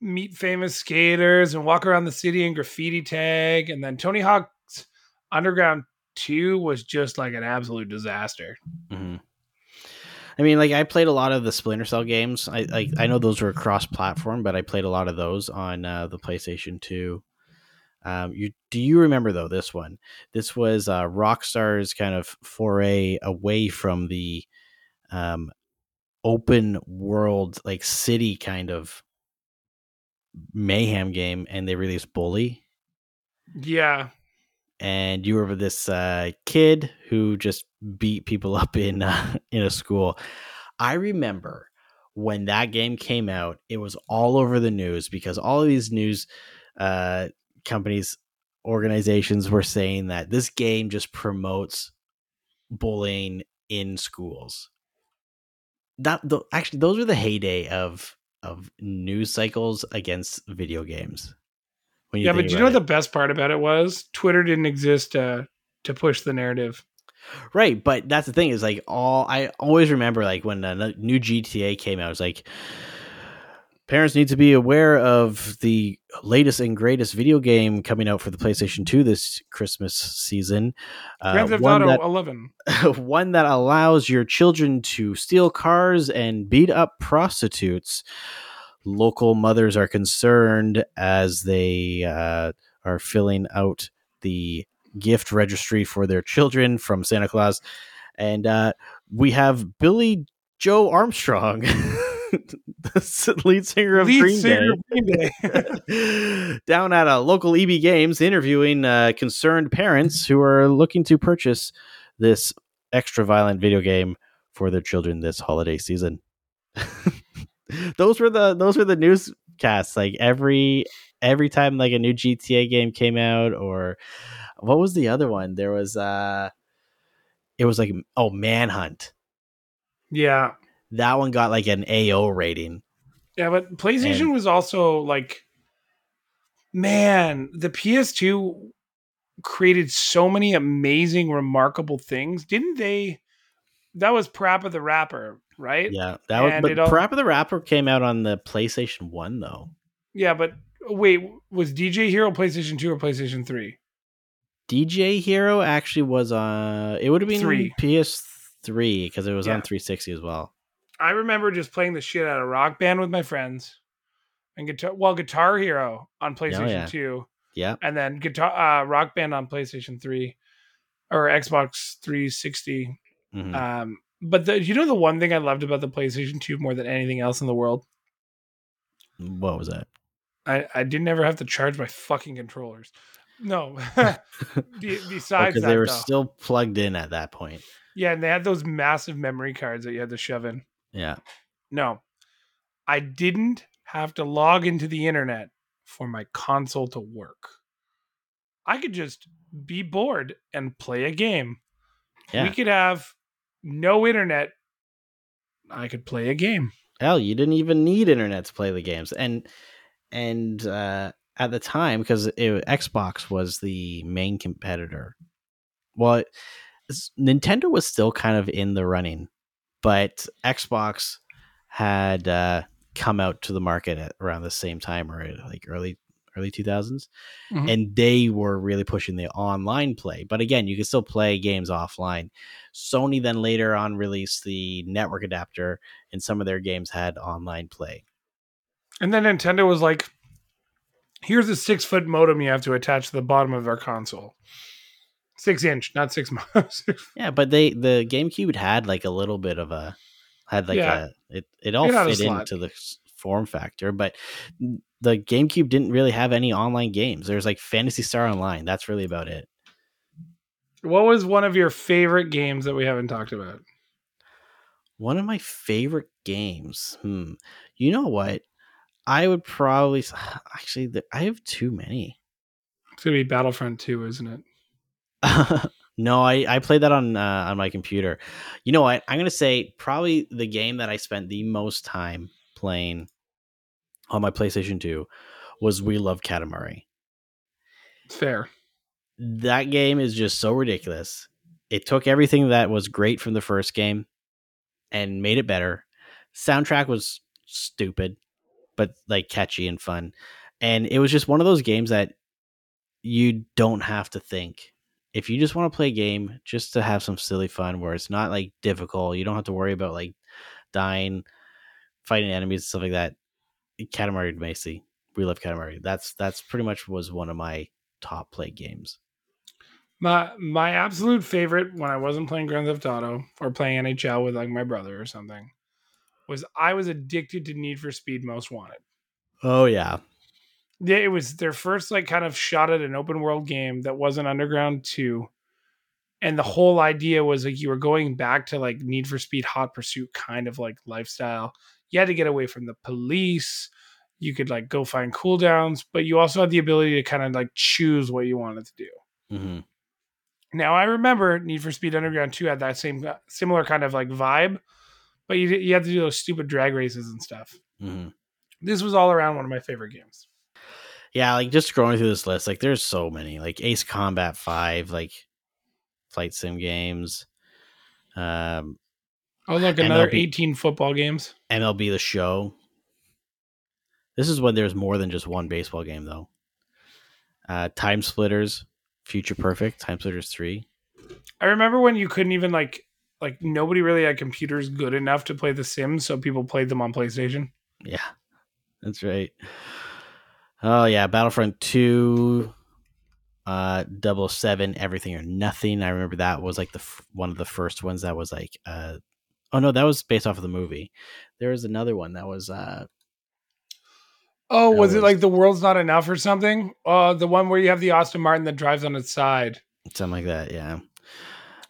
meet famous skaters and walk around the city and graffiti tag. And then Tony Hawk's Underground 2 was just like an absolute disaster. Mm-hmm. I mean, like I played a lot of the Splinter Cell games. I know those were cross-platform, but I played a lot of those on the PlayStation 2. Do you remember though this one? This was Rockstar's kind of foray away from the open world, like city kind of mayhem game, and they released Bully. Yeah. And you were this kid who just beat people up in a school. I remember when that game came out, it was all over the news because all of these news companies, organizations were saying that this game just promotes bullying in schools. Actually, those were the heyday of news cycles against video games. Yeah, but do you know what the best part about it was? Twitter didn't exist to push the narrative. Right, but that's the thing is like I always remember like when the new GTA came out, it was like parents need to be aware of the latest and greatest video game coming out for the PlayStation 2 this Christmas season. Grand Theft Auto 11. One that allows your children to steal cars and beat up prostitutes. Local mothers are concerned as they are filling out the gift registry for their children from Santa Claus. And we have Billy Joe Armstrong, the lead singer of Green Day. down at a local EB Games interviewing concerned parents who are looking to purchase this extra violent video game for their children this holiday season. Those were the newscasts. Like every time like a new GTA game came out, or what was the other one? There was it was like Manhunt. Yeah, that one got like an AO rating. Yeah, but PlayStation was also like, man, the PS2 created so many amazing, remarkable things, didn't they? That was Parappa the Rapper. Right? Yeah, but Parappa the Rapper came out on the PlayStation 1 though. Yeah, but wait, was DJ Hero PlayStation 2 or PlayStation 3? DJ Hero actually was it would have been PS3 because it was on 360 as well. I remember just playing the shit out of Rock Band with my friends and Guitar Hero on PlayStation 2. Yeah. And then Rock Band on PlayStation 3 or Xbox 360. Mm-hmm. But the one thing I loved about the PlayStation 2 more than anything else in the world? What was that? I didn't ever have to charge my fucking controllers. No. Besides because they were still plugged in at that point. Yeah, and they had those massive memory cards that you had to shove in. Yeah. No. I didn't have to log into the internet for my console to work. I could just be bored and play a game. Yeah. We could have no internet. I could play a game. Hell, you didn't even need internet to play the games. And at the time, because Xbox was the main competitor. Well, Nintendo was still kind of in the running, but Xbox had come out to the market at around the same time, or like early 2000s. Mm-hmm. And they were really pushing the online play. But again, you can still play games offline. Sony then later on released the network adapter, and some of their games had online play. And then Nintendo was like, here's a 6-foot modem you have to attach to the bottom of our console. 6-inch, not 6 miles. Yeah, but the GameCube had like a little bit of it all fit into the form factor, but the GameCube didn't really have any online games. There's like Phantasy Star Online. That's really about it. What was one of your favorite games that we haven't talked about? One of my favorite games. You know what? I would probably I have too many. It's going to be Battlefront 2, isn't it? No, I played that on my computer. You know what? I'm going to say probably the game that I spent the most time playing on my PlayStation 2 was We Love Katamari. Fair. That game is just so ridiculous. It took everything that was great from the first game and made it better. Soundtrack was stupid, but like catchy and fun. And it was just one of those games that you don't have to think. If you just want to play a game just to have some silly fun where it's not like difficult, you don't have to worry about like dying, fighting enemies, stuff like that. Katamari Damacy. We Love Katamari. That's pretty much was one of my top play games. My absolute favorite when I wasn't playing Grand Theft Auto or playing NHL with like my brother or something was I was addicted to Need for Speed Most Wanted. Oh yeah. Yeah, it was their first like kind of shot at an open world game that wasn't Underground 2. And the whole idea was like you were going back to like Need for Speed Hot Pursuit kind of like lifestyle. You had to get away from the police. You could like go find cooldowns, but you also had the ability to kind of like choose what you wanted to do. Mm-hmm. Now I remember Need for Speed Underground 2 had that same similar kind of like vibe, but you had to do those stupid drag races and stuff. Mm-hmm. This was all around one of my favorite games. Yeah, like just scrolling through this list, like there's so many, like Ace Combat 5, like flight sim games. Oh, look, another MLB, 18 football games. MLB The Show. This is when there's more than just one baseball game, though. Time Splitters, Future Perfect, Time Splitters 3. I remember when you couldn't even like nobody really had computers good enough to play The Sims, so people played them on PlayStation. Yeah, that's right. Oh, yeah. Battlefront 2, 007, Everything or Nothing. I remember that was like one of the first ones that was like, oh, no, that was based off of the movie. There was another one that was. Oh, was it like The World's Not Enough or something? The one where you have the Aston Martin that drives on its side. Something like that. Yeah.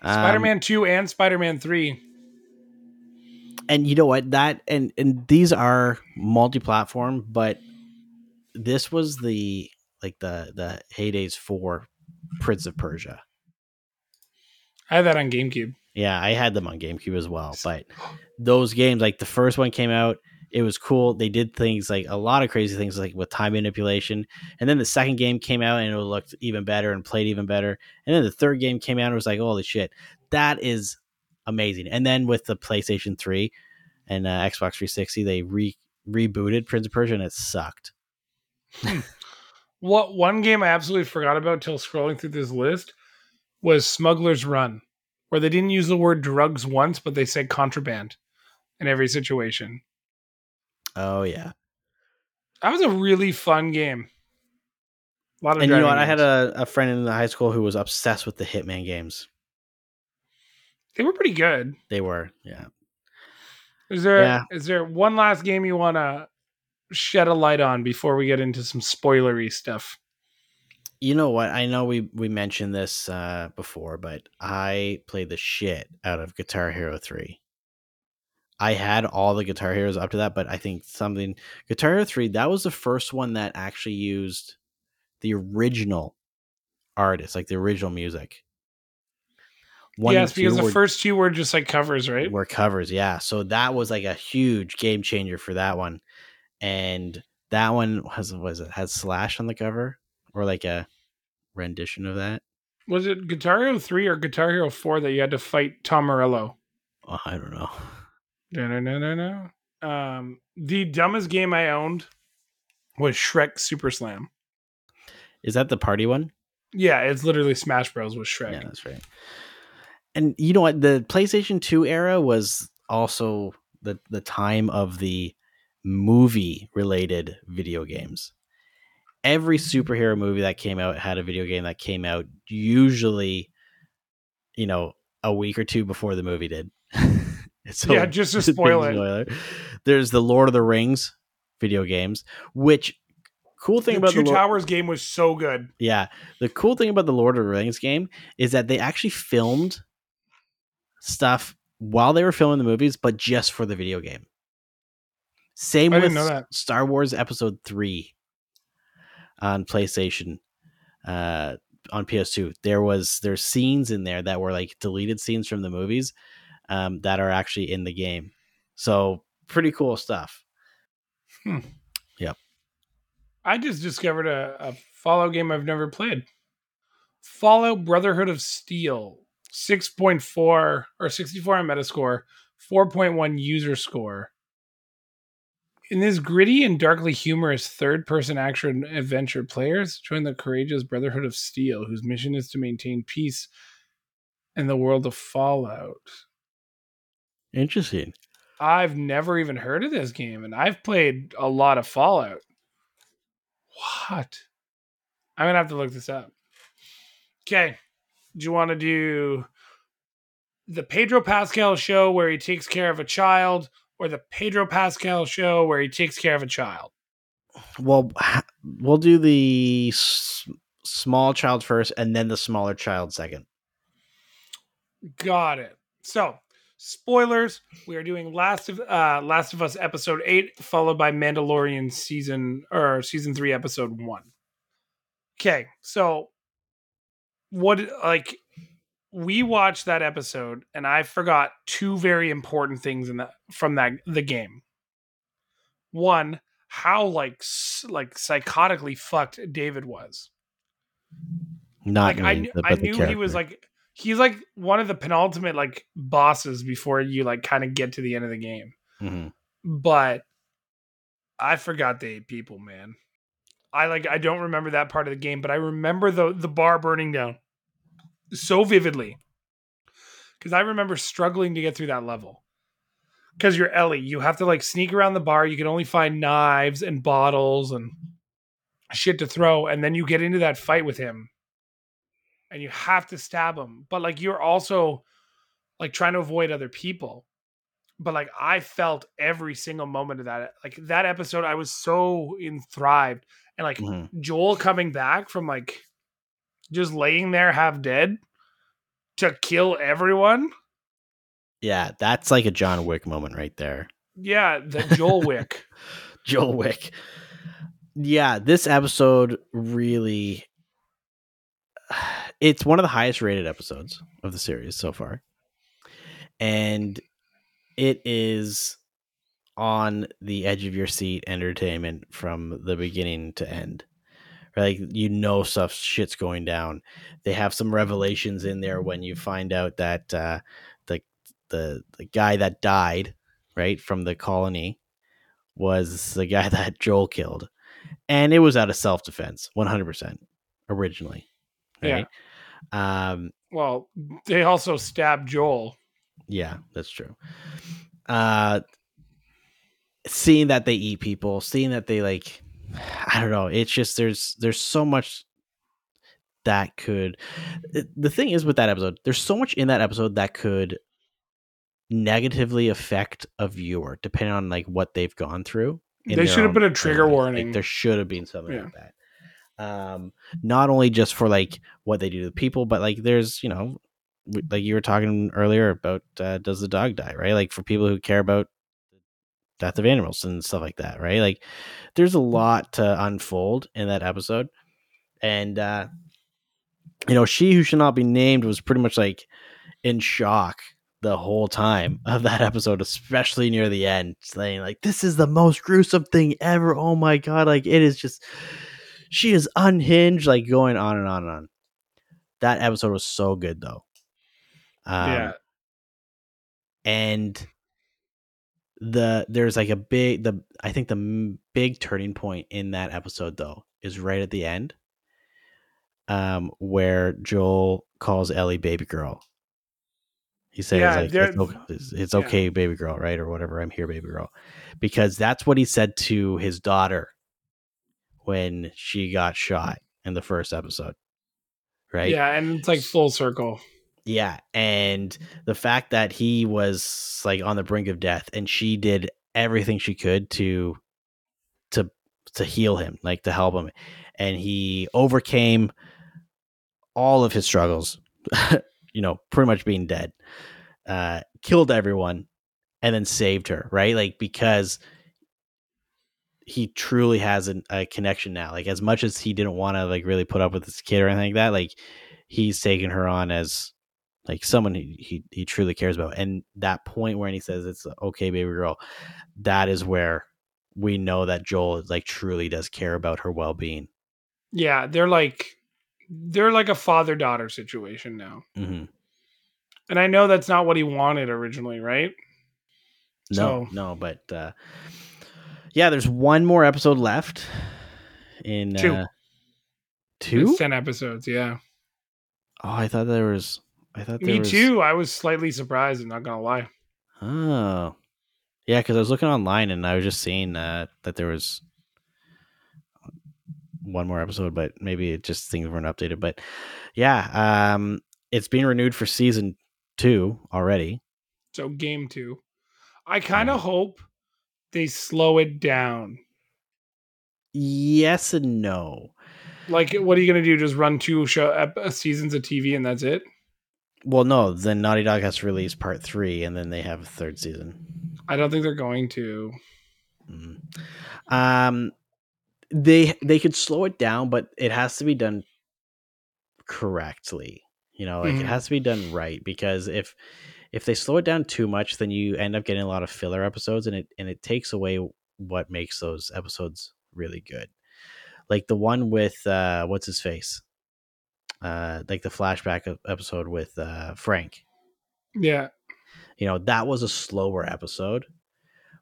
Spider-Man 2 and Spider-Man 3. And you know what? That and these are multi-platform, but. This was the heydays for Prince of Persia. I had that on GameCube. Yeah, I had them on GameCube as well. But those games, like the first one came out, it was cool. They did things like a lot of crazy things like with time manipulation. And then the second game came out and it looked even better and played even better. And then the third game came out and it was like, holy shit, that is amazing. And then with the PlayStation 3 and Xbox 360, they rebooted Prince of Persia and it sucked. What one game I absolutely forgot about till scrolling through this list was Smuggler's Run, where they didn't use the word drugs once, but they said contraband in every situation. Oh yeah, that was a really fun game. A lot of and you know what? Games. I had a friend in the high school who was obsessed with the Hitman games. They were pretty good. They were, yeah. Is there one last game you want to? Shed a light on before we get into some spoilery stuff? You know what? I know we mentioned this before, but I played the shit out of Guitar Hero 3. I had all the Guitar Heroes up to that, but I think Guitar Hero 3, that was the first one that actually used the original artists, like the original music. Yes, because the first two were just like covers, right? Were covers, yeah. So that was like a huge game changer for that one. And that one had Slash on the cover or like a rendition of that. Was it Guitar Hero 3 or Guitar Hero 4 that you had to fight Tom Morello? Oh, I don't know. No. The dumbest game I owned was Shrek Super Slam. Is that the party one? Yeah, it's literally Smash Bros. With Shrek. Yeah, that's right. And you know what? The PlayStation 2 era was also the time of the movie-related video games. Every superhero movie that came out had a video game that came out usually, you know, a week or two before the movie did. So, yeah, just to spoil it. There's the Lord of the Rings video games, which cool thing about the Two Towers game was so good. Yeah. The cool thing about the Lord of the Rings game is that they actually filmed stuff while they were filming the movies, but just for the video game. Same with Star Wars Episode 3 on PlayStation. on PS2, there's scenes in there that were like deleted scenes from the movies that are actually in the game. So pretty cool stuff. Yep. I just discovered a Fallout game I've never played. Fallout Brotherhood of Steel, 6.4 or 64 on Metascore, 4.1 user score. In this gritty and darkly humorous third-person action adventure, players join the courageous Brotherhood of Steel, whose mission is to maintain peace in the world of Fallout. Interesting. I've never even heard of this game, and I've played a lot of Fallout. What? I'm going to have to look this up. Okay. Do you want to do the Pedro Pascal show where he takes care of a child, or the Pedro Pascal show where he takes care of a child? Well, we'll do the small child first and then the smaller child second. Got it. So, spoilers. We are doing Last of Us episode 8, followed by Mandalorian season 3 episode 1. Okay, so we watched that episode, and I forgot two very important things from the game. One, how like psychotically fucked David was. Not like, I knew character. He was like, he's like one of the penultimate like bosses before you like kind of get to the end of the game. Mm-hmm. But I forgot they ate people, man. I don't remember that part of the game, but I remember the bar burning down so vividly, because I remember struggling to get through that level, because you're Ellie, you have to like sneak around the bar. You can only find knives and bottles and shit to throw. And then you get into that fight with him and you have to stab him. But like, you're also like trying to avoid other people. But like, I felt every single moment of that. Like that episode, I was so enthralled. And like Joel coming back from like, just laying there half dead to kill everyone. Yeah, that's like a John Wick moment right there. Yeah, the Joel Wick. Joel Wick. Yeah, this episode really... It's one of the highest rated episodes of the series so far. And it is on the edge of your seat entertainment from the beginning to end. Like, shit's going down. They have some revelations in there when you find out that the guy that died, right, from the colony was the guy that Joel killed. And it was out of self-defense, 100% originally. Right? Yeah. Well, they also stabbed Joel. Yeah, that's true. Seeing that they eat people, seeing that they like... I don't know. It's just there's so much that could... The thing is with that episode, there's so much in that episode that could negatively affect a viewer, depending on like what they've gone through. They should have put a trigger warning. Like, there should have been something like that. Not only just for like what they do to the people, but like there's, you know, like you were talking earlier about does the dog die, right? Like for people who care about death of animals and stuff like that, right? Like there's a lot to unfold in that episode. And you know, she who should not be named was pretty much like in shock the whole time of that episode, especially near the end, saying like, this is the most gruesome thing ever, oh my god, like it is just, she is unhinged, like going on and on and on. That episode was so good though. And there's like a big, I think the big turning point in that episode though is right at the end, where Joel calls Ellie baby girl. He says like, it's okay, baby girl, right? Or whatever. I'm here, baby girl, because that's what he said to his daughter when she got shot in the first episode. Right. Yeah. And it's like full circle. Yeah, and the fact that he was like on the brink of death, and she did everything she could to heal him, like to help him, and he overcame all of his struggles. You know, pretty much being dead, killed everyone, and then saved her. Right, like because he truly has a connection now. Like, as much as he didn't want to like really put up with this kid or anything like that, like he's taking her on as like someone he truly cares about. And that point where he says, it's okay, baby girl, that is where we know that Joel like truly does care about her well-being. Yeah. They're like a father-daughter situation now. Mm-hmm. And I know that's not what he wanted originally, right? No, but yeah, there's one more episode left in two? It's 10 episodes. Yeah. Oh, I thought there was, Me too. I was slightly surprised. I'm not going to lie. Oh yeah. Cause I was looking online and I was just seeing that there was one more episode, but maybe it just things weren't updated, but yeah. It's being renewed for season 2 already. So game 2. I kind of hope they slow it down. Yes and no. Like, what are you going to do? Just run 2 seasons of TV and that's it? Well, no. Then Naughty Dog has to release part 3 and then they have a 3rd season. I don't think they're going to. Mm-hmm. They could slow it down, but it has to be done correctly. You know, like it has to be done right, because if they slow it down too much, then you end up getting a lot of filler episodes, and it takes away what makes those episodes really good. Like the one with what's his face, like the flashback episode with Frank. Yeah, you know, that was a slower episode,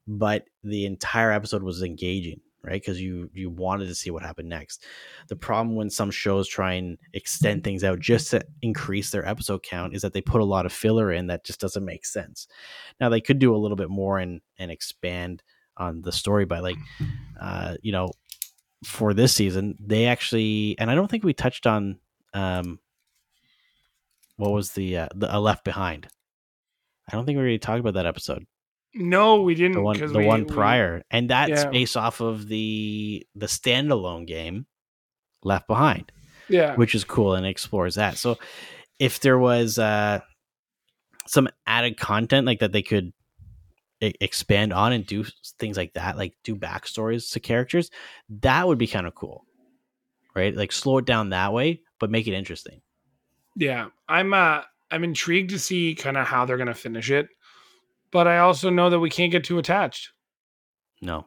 but the entire episode was engaging. Right, because you wanted to see what happened next. The problem when some shows try and extend things out just to increase their episode count is that they put a lot of filler in that just doesn't make sense. Now they could do a little bit more and expand on the story, but like, you know, for this season they actually, and I don't think we touched on what was the Left Behind. I don't think we really talked about that episode. No, we didn't. The one prior. And that's based off of the standalone game Left Behind. Yeah. Which is cool and explores that. So if there was some added content like that, they could expand on and do things like that, like do backstories to characters, that would be kind of cool. Right? Like slow it down that way, but make it interesting. Yeah. I'm intrigued to see kind of how they're going to finish it. But I also know that we can't get too attached. No,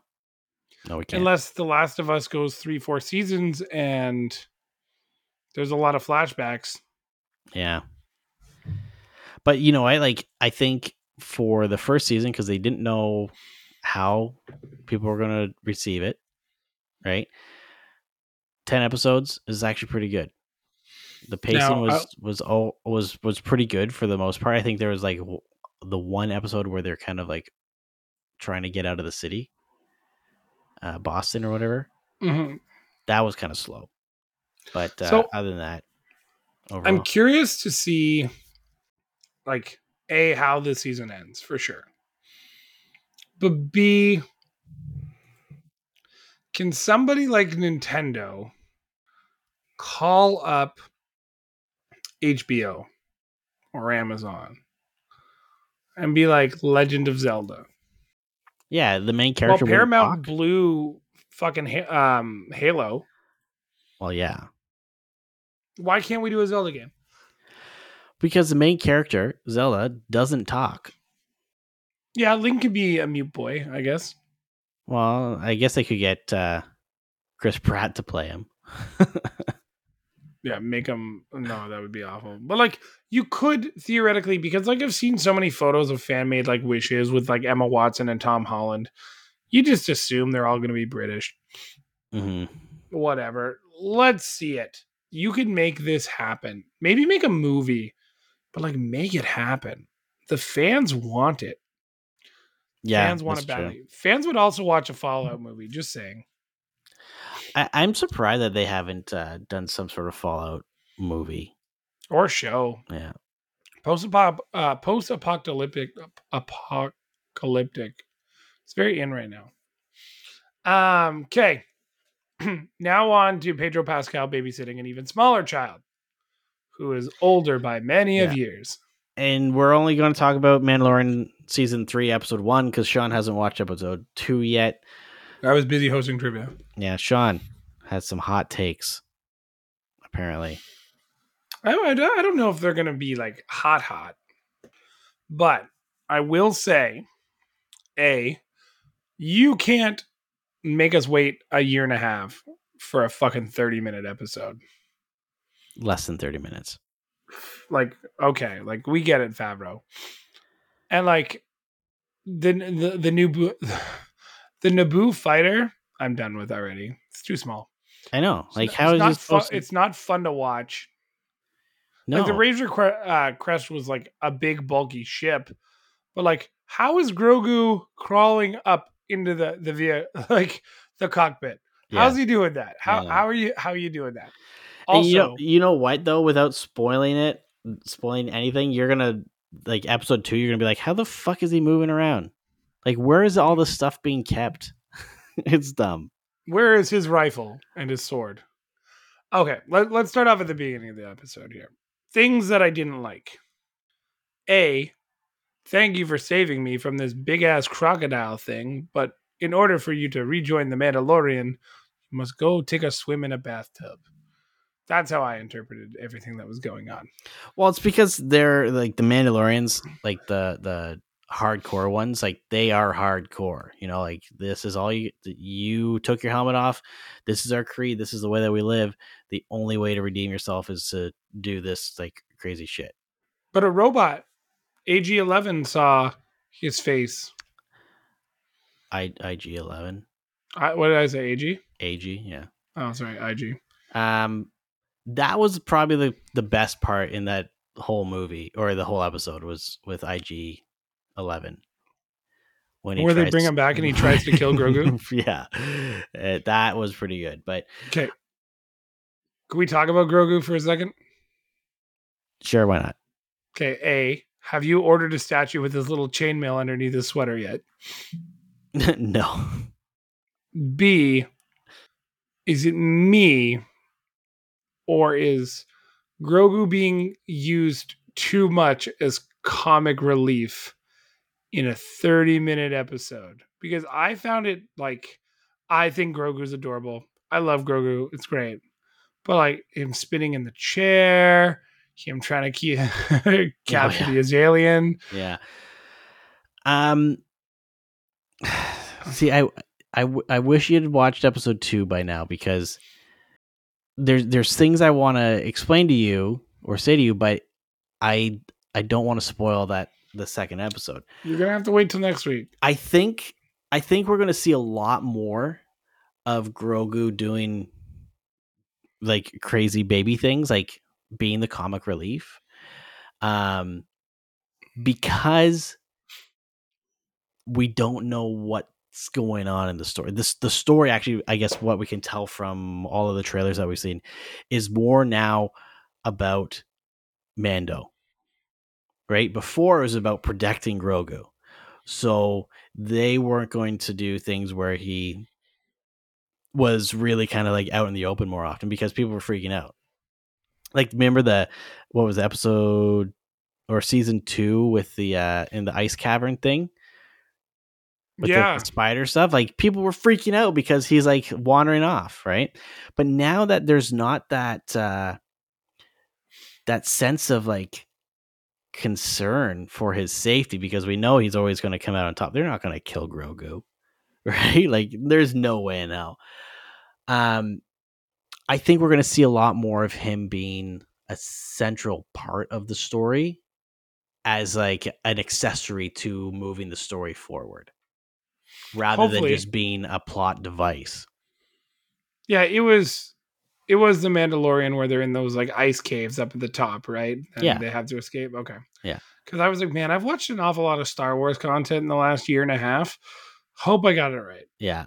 we can't. Unless The Last of Us goes 3-4 seasons and there's a lot of flashbacks. Yeah. But, you know, I think for the first season, because they didn't know how people were going to receive it, right? 10 episodes is actually pretty good. The pacing was pretty good for the most part. I think there was like the one episode where they're kind of like trying to get out of the city, Boston or whatever. Mm-hmm. That was kind of slow, but so, other than that, overall, I'm curious to see like how this season ends for sure. But B, can somebody like Nintendo call up HBO or Amazon and be like Legend of Zelda? Yeah, the main character. Well, Paramount Blue fucking Halo. Well, yeah. Why can't we do a Zelda game? Because the main character, Zelda, doesn't talk. Yeah, Link could be a mute boy, I guess. Well, I guess they could get Chris Pratt to play him. Yeah, make them. No, that would be awful. But like, you could theoretically, because like I've seen so many photos of fan made like wishes with like Emma Watson and Tom Holland. You just assume they're all going to be British. Mm-hmm. Whatever. Let's see it. You could make this happen. Maybe make a movie, but like make it happen. The fans want it. Yeah, fans want it badly. Fans would also watch a Fallout movie. Just saying. I'm surprised that they haven't done some sort of Fallout movie or show. Yeah, post-apocalyptic. It's very in right now. Okay, now on to Pedro Pascal babysitting an even smaller child, who is older by many of years. And we're only going to talk about Mandalorian season 3, episode 1, because Sean hasn't watched episode 2 yet. I was busy hosting trivia. Yeah, Sean had some hot takes, apparently. I don't know if they're going to be like hot, but I will say, A, you can't make us wait a year and a half for a fucking 30-minute episode. Less than 30 minutes. Like, okay, like we get it, Favreau. And like the Naboo fighter, I'm done with already. It's too small. I know. Like, how is this? It's not fun to watch. No. Like the Razor Crest was like a big bulky ship, but like, how is Grogu crawling up into the cockpit? Yeah. How's he doing that? How are you doing that? Also, you know what though? Without spoiling anything, you're gonna like episode 2. You're gonna be like, how the fuck is he moving around? Like, where is all the stuff being kept? It's dumb. Where is his rifle and his sword? Okay, let's start off at the beginning of the episode here. Things that I didn't like. A, thank you for saving me from this big ass crocodile thing, but in order for you to rejoin the Mandalorian, you must go take a swim in a bathtub. That's how I interpreted everything that was going on. Well, it's because they're like the Mandalorians, like the hardcore ones, like they are hardcore, you know, like this is all you took your helmet off. This is our creed. This is the way that we live. The only way to redeem yourself is to do this like crazy shit. But a robot, AG-11 saw his face. IG-11. What did I say? AG? AG, yeah. Oh, sorry, IG. That was probably the best part in that whole movie, or the whole episode, was with IG-11. Where they bring him back and he tries to kill Grogu? Yeah. That was pretty good. But okay. Can we talk about Grogu for a second? Sure, why not? Okay, A, have you ordered a statue with his little chainmail underneath his sweater yet? No. B, is it me, or is Grogu being used too much as comic relief in a 30-minute episode? Because I found it like, I think Grogu's adorable. I love Grogu. It's great. But like him spinning in the chair, him trying to capture his alien. Yeah. See, I wish you had watched episode 2 by now, because there's things I want to explain to you or say to you, but I don't want to spoil the second episode. You're gonna have to wait till next week. I think we're gonna see a lot more of Grogu doing like crazy baby things, like being the comic relief, because we don't know what's going on in the story. The story, actually, I guess what we can tell from all of the trailers that we've seen, is more now about Mando, right? Before it was about protecting Grogu. So they weren't going to do things where he was really kind of like out in the open more often, because people were freaking out. Like, remember what was the episode or season 2 with the, in the ice cavern thing? With the spider stuff, like people were freaking out because he's like wandering off, right? But now that there's not that sense of like concern for his safety, because we know he's always going to come out on top. They're not going to kill Grogu, right? Like, there's no way in hell. I think we're going to see a lot more of him being a central part of the story, as like an accessory to moving the story forward, rather than just being a plot device. Yeah, it was the Mandalorian, where they're in those like ice caves up at the top, right? And they have to escape. Okay. Yeah. Because I was like, man, I've watched an awful lot of Star Wars content in the last year and a half. Hope I got it right. Yeah.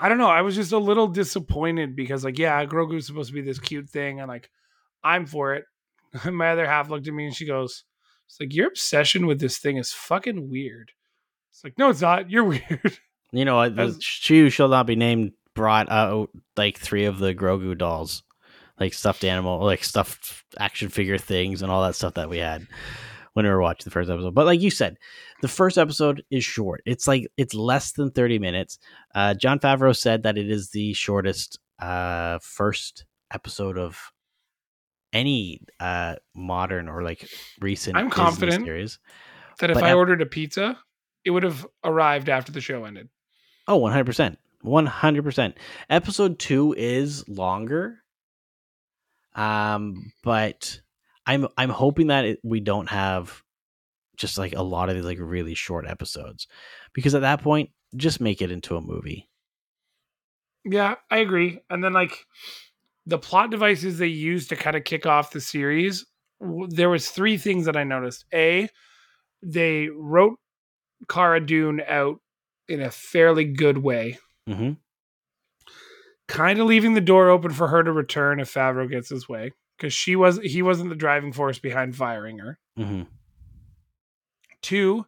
I don't know. I was just a little disappointed because like, yeah, Grogu's supposed to be this cute thing, and like, I'm for it. My other half looked at me and she goes, it's like, your obsession with this thing is fucking weird. It's like, no, it's not. You're weird. You know, she who shall not be named brought out like 3 of the Grogu dolls, like stuffed action figure things and all that stuff that we had when we were watching the first episode. But like you said, the first episode is short. It's less than 30 minutes. Jon Favreau said that it is the shortest first episode of any modern or like recent I'm confident series. That if I ordered a pizza, it would have arrived after the show ended. Oh, 100%. 100%. Episode 2 is longer. But I'm hoping that we don't have just like a lot of these like really short episodes, because at that point, just make it into a movie. Yeah, I agree. And then like the plot devices they used to kind of kick off the series, there was three things that I noticed. A, they wrote Cara Dune out in a fairly good way. Mm-hmm. Kind of leaving the door open for her to return if Favreau gets his way, because he wasn't the driving force behind firing her. Mm-hmm. 2,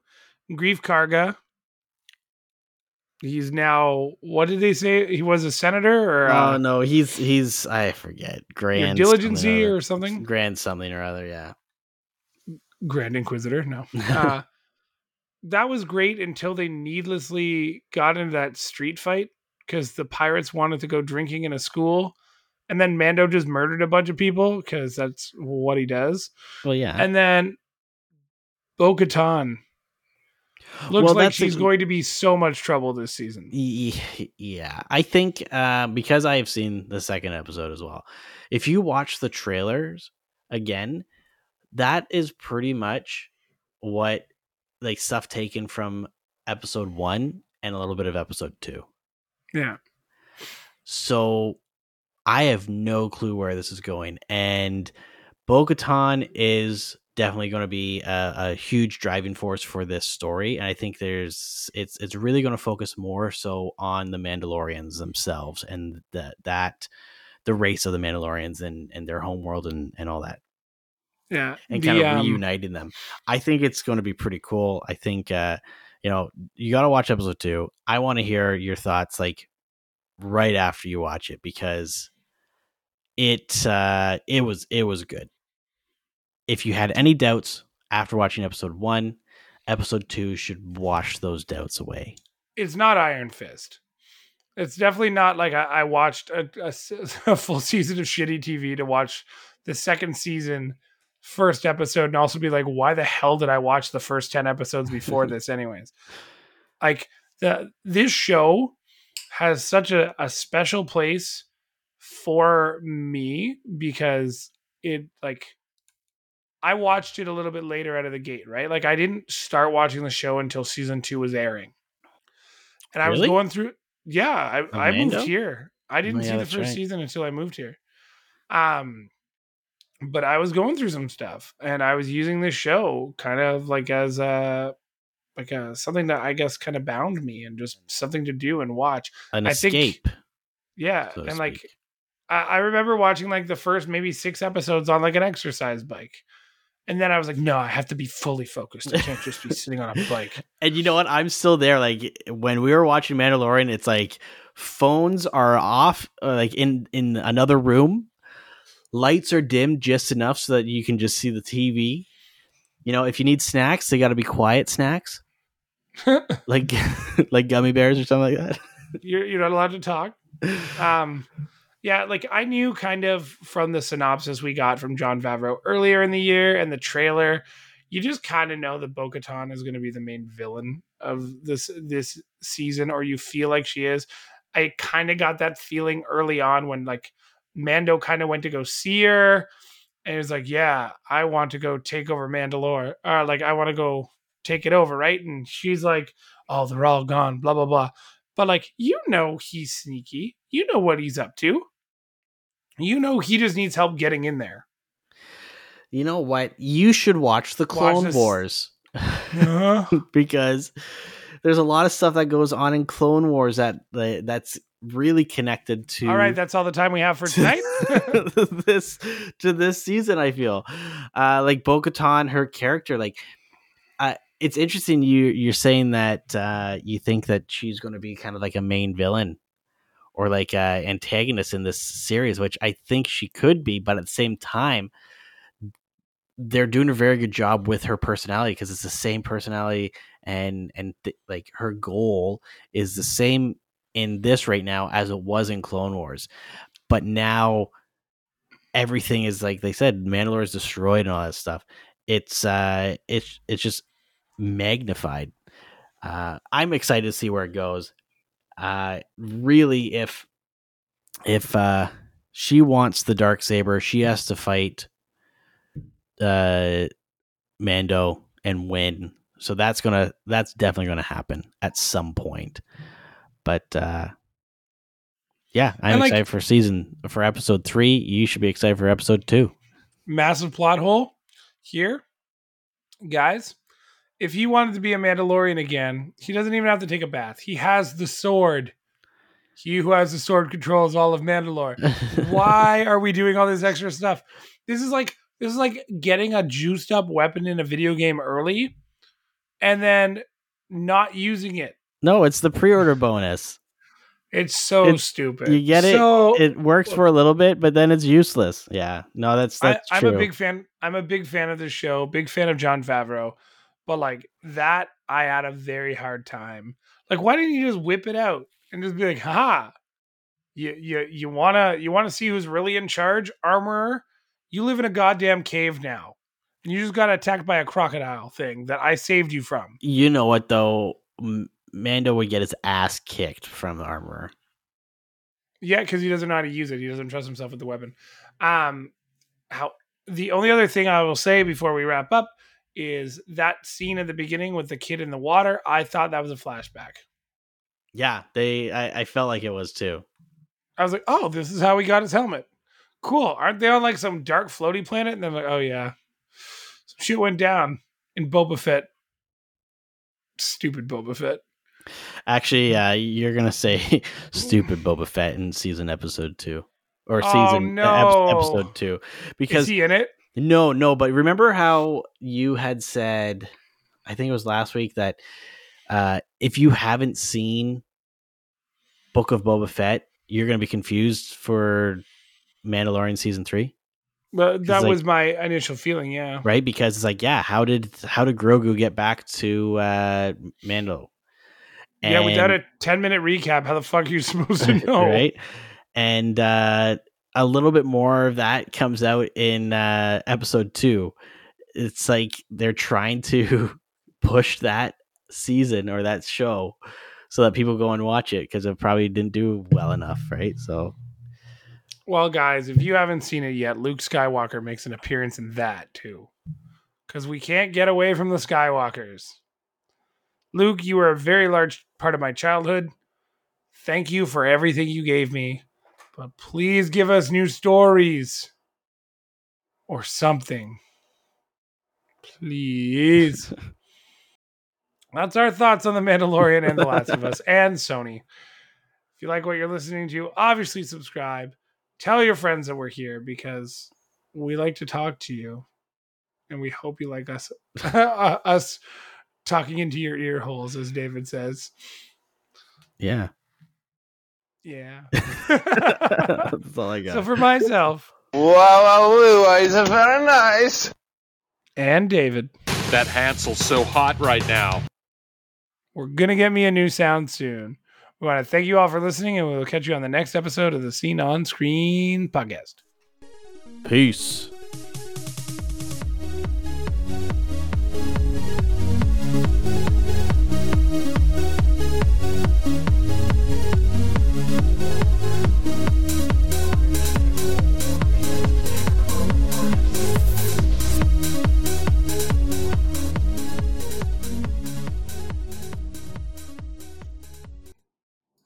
Greef Karga. He's now, what did they say? He was a senator, or no, he's I forget, grand diligency or something, grand something or other, yeah, grand inquisitor. No, that was great until they needlessly got into that street fight. Because the pirates wanted to go drinking in a school, and then Mando just murdered a bunch of people because that's what he does. Well, yeah. And then Bo-Katan looks like she's going to be so much trouble this season. Yeah, I think because I have seen the second episode as well. If you watch the trailers again, that is pretty much what like stuff taken from episode 1 and a little bit of episode 2. Yeah. So I have no clue where this is going. And Bo-Katan is definitely going to be a huge driving force for this story. And I think it's really going to focus more so on the Mandalorians themselves and the race of the Mandalorians and their homeworld and all that. Yeah. And kind of reuniting them. I think it's going to be pretty cool. I think, you know, you got to watch episode 2. I want to hear your thoughts like right after you watch it, because it was good. If you had any doubts after watching episode 1, episode 2 should wash those doubts away. It's not Iron Fist. It's definitely not like I watched a full season of shitty TV to watch the second season first episode and also be like, why the hell did I watch the first 10 episodes before this anyways? Like this show has such a special place for me, because it like I watched it a little bit later out of the gate, right? Like I didn't start watching the show until season 2 was airing. And I was going through. Yeah. I moved here. I didn't see the first season until I moved here. But I was going through some stuff and I was using this show kind of like as a something that I guess kind of bound me and just something to do and watch. An escape. Yeah. So and like, I remember watching like the first maybe 6 episodes on like an exercise bike. And then I was like, no, I have to be fully focused. I can't just be sitting on a bike. And you know what? I'm still there. Like when we were watching Mandalorian, it's like phones are off, like in another room. Lights are dimmed just enough so that you can just see the TV. You know, if you need snacks, they got to be quiet snacks, like gummy bears or something like that. You're not allowed to talk. Yeah, like I knew kind of from the synopsis we got from Jon Favreau earlier in the year and the trailer, you just kind of know that Bo-Katan is going to be the main villain of this season, or you feel like she is. I kind of got that feeling early on when like Mando kind of went to go see her and it was like, yeah, I want to go take over Mandalore. Like, I want to go take it over, right? And she's like, oh, they're all gone, blah, blah, blah. But like, you know, he's sneaky. You know what he's up to. You know, he just needs help getting in there. You know what? You should watch the Clone Wars. Because there's a lot of stuff that goes on in Clone Wars that's really connected to. All right, that's all the time we have for tonight. to this season, I feel like Bo-Katan, her character, like it's interesting. You're saying that you think that she's going to be kind of like a main villain or like an antagonist in this series, which I think she could be, but at the same time, they're doing a very good job with her personality, because it's the same personality, and her goal is the same in this right now as it was in Clone Wars. But now everything is, like they said, Mandalore is destroyed and all that stuff. It's just magnified. I'm excited to see where it goes. Really, if she wants the Darksaber, she has to fight Mando and win. So that's definitely gonna happen at some point. But yeah, I'm excited for episode 3. You should be excited for episode 2. Massive plot hole here, guys. If he wanted to be a Mandalorian again, he doesn't even have to take a bath. He has the sword. He who has the sword controls all of Mandalore. Why are we doing all this extra stuff? This is like getting a juiced up weapon in a video game early and then not using it. No, it's the pre-order bonus. It's stupid. You get it. So, it works for a little bit, but then it's useless. Yeah. No, that's true. I'm a big fan of this show. Big fan of Jon Favreau. But like that, I had a very hard time. Like, why didn't you just whip it out and just be like, "Ha! You wanna see who's really in charge, Armorer? You live in a goddamn cave now, and you just got attacked by a crocodile thing that I saved you from." You know what though, Mando would get his ass kicked from the Armorer. Yeah, because he doesn't know how to use it. He doesn't trust himself with the weapon. The only other thing I will say before we wrap up is that scene at the beginning with the kid in the water. I thought that was a flashback. Yeah, I felt like it was too. I was like, oh, this is how he got his helmet. Cool. Aren't they on like some dark floaty planet? And they're like, oh yeah, some shit went down in Boba Fett. Stupid Boba Fett. Actually, you're going to say stupid Boba Fett in episode 2 or episode 2. Because is he in it? No, but remember how you had said, I think it was last week, that if you haven't seen Book of Boba Fett, you're going to be confused for Mandalorian season 3. Well, that was my initial feeling, yeah. Right, because it's like, yeah, how did Grogu get back to Mando? And, yeah, without a 10-minute recap, how the fuck are you supposed to know? Right, and a little bit more of that comes out in episode 2. It's like they're trying to push that season or that show so that people go and watch it, because it probably didn't do well enough, right? So, well, guys, if you haven't seen it yet, Luke Skywalker makes an appearance in that too, because we can't get away from the Skywalkers. Luke, you were a very large part of my childhood. Thank you for everything you gave me. But please give us new stories or something. Please. That's our thoughts on The Mandalorian and The Last of Us and Sony. If you like what you're listening to, obviously subscribe. Tell your friends that we're here, because we like to talk to you. And we hope you like us, us talking into your ear holes, as David says. Yeah. Yeah. That's all I got. So for myself, wow, is very nice. And David, that Hansel's so hot right now. We're gonna get me a new sound soon. We want to thank you all for listening, and we'll catch you on the next episode of the Scene on Screen podcast. Peace.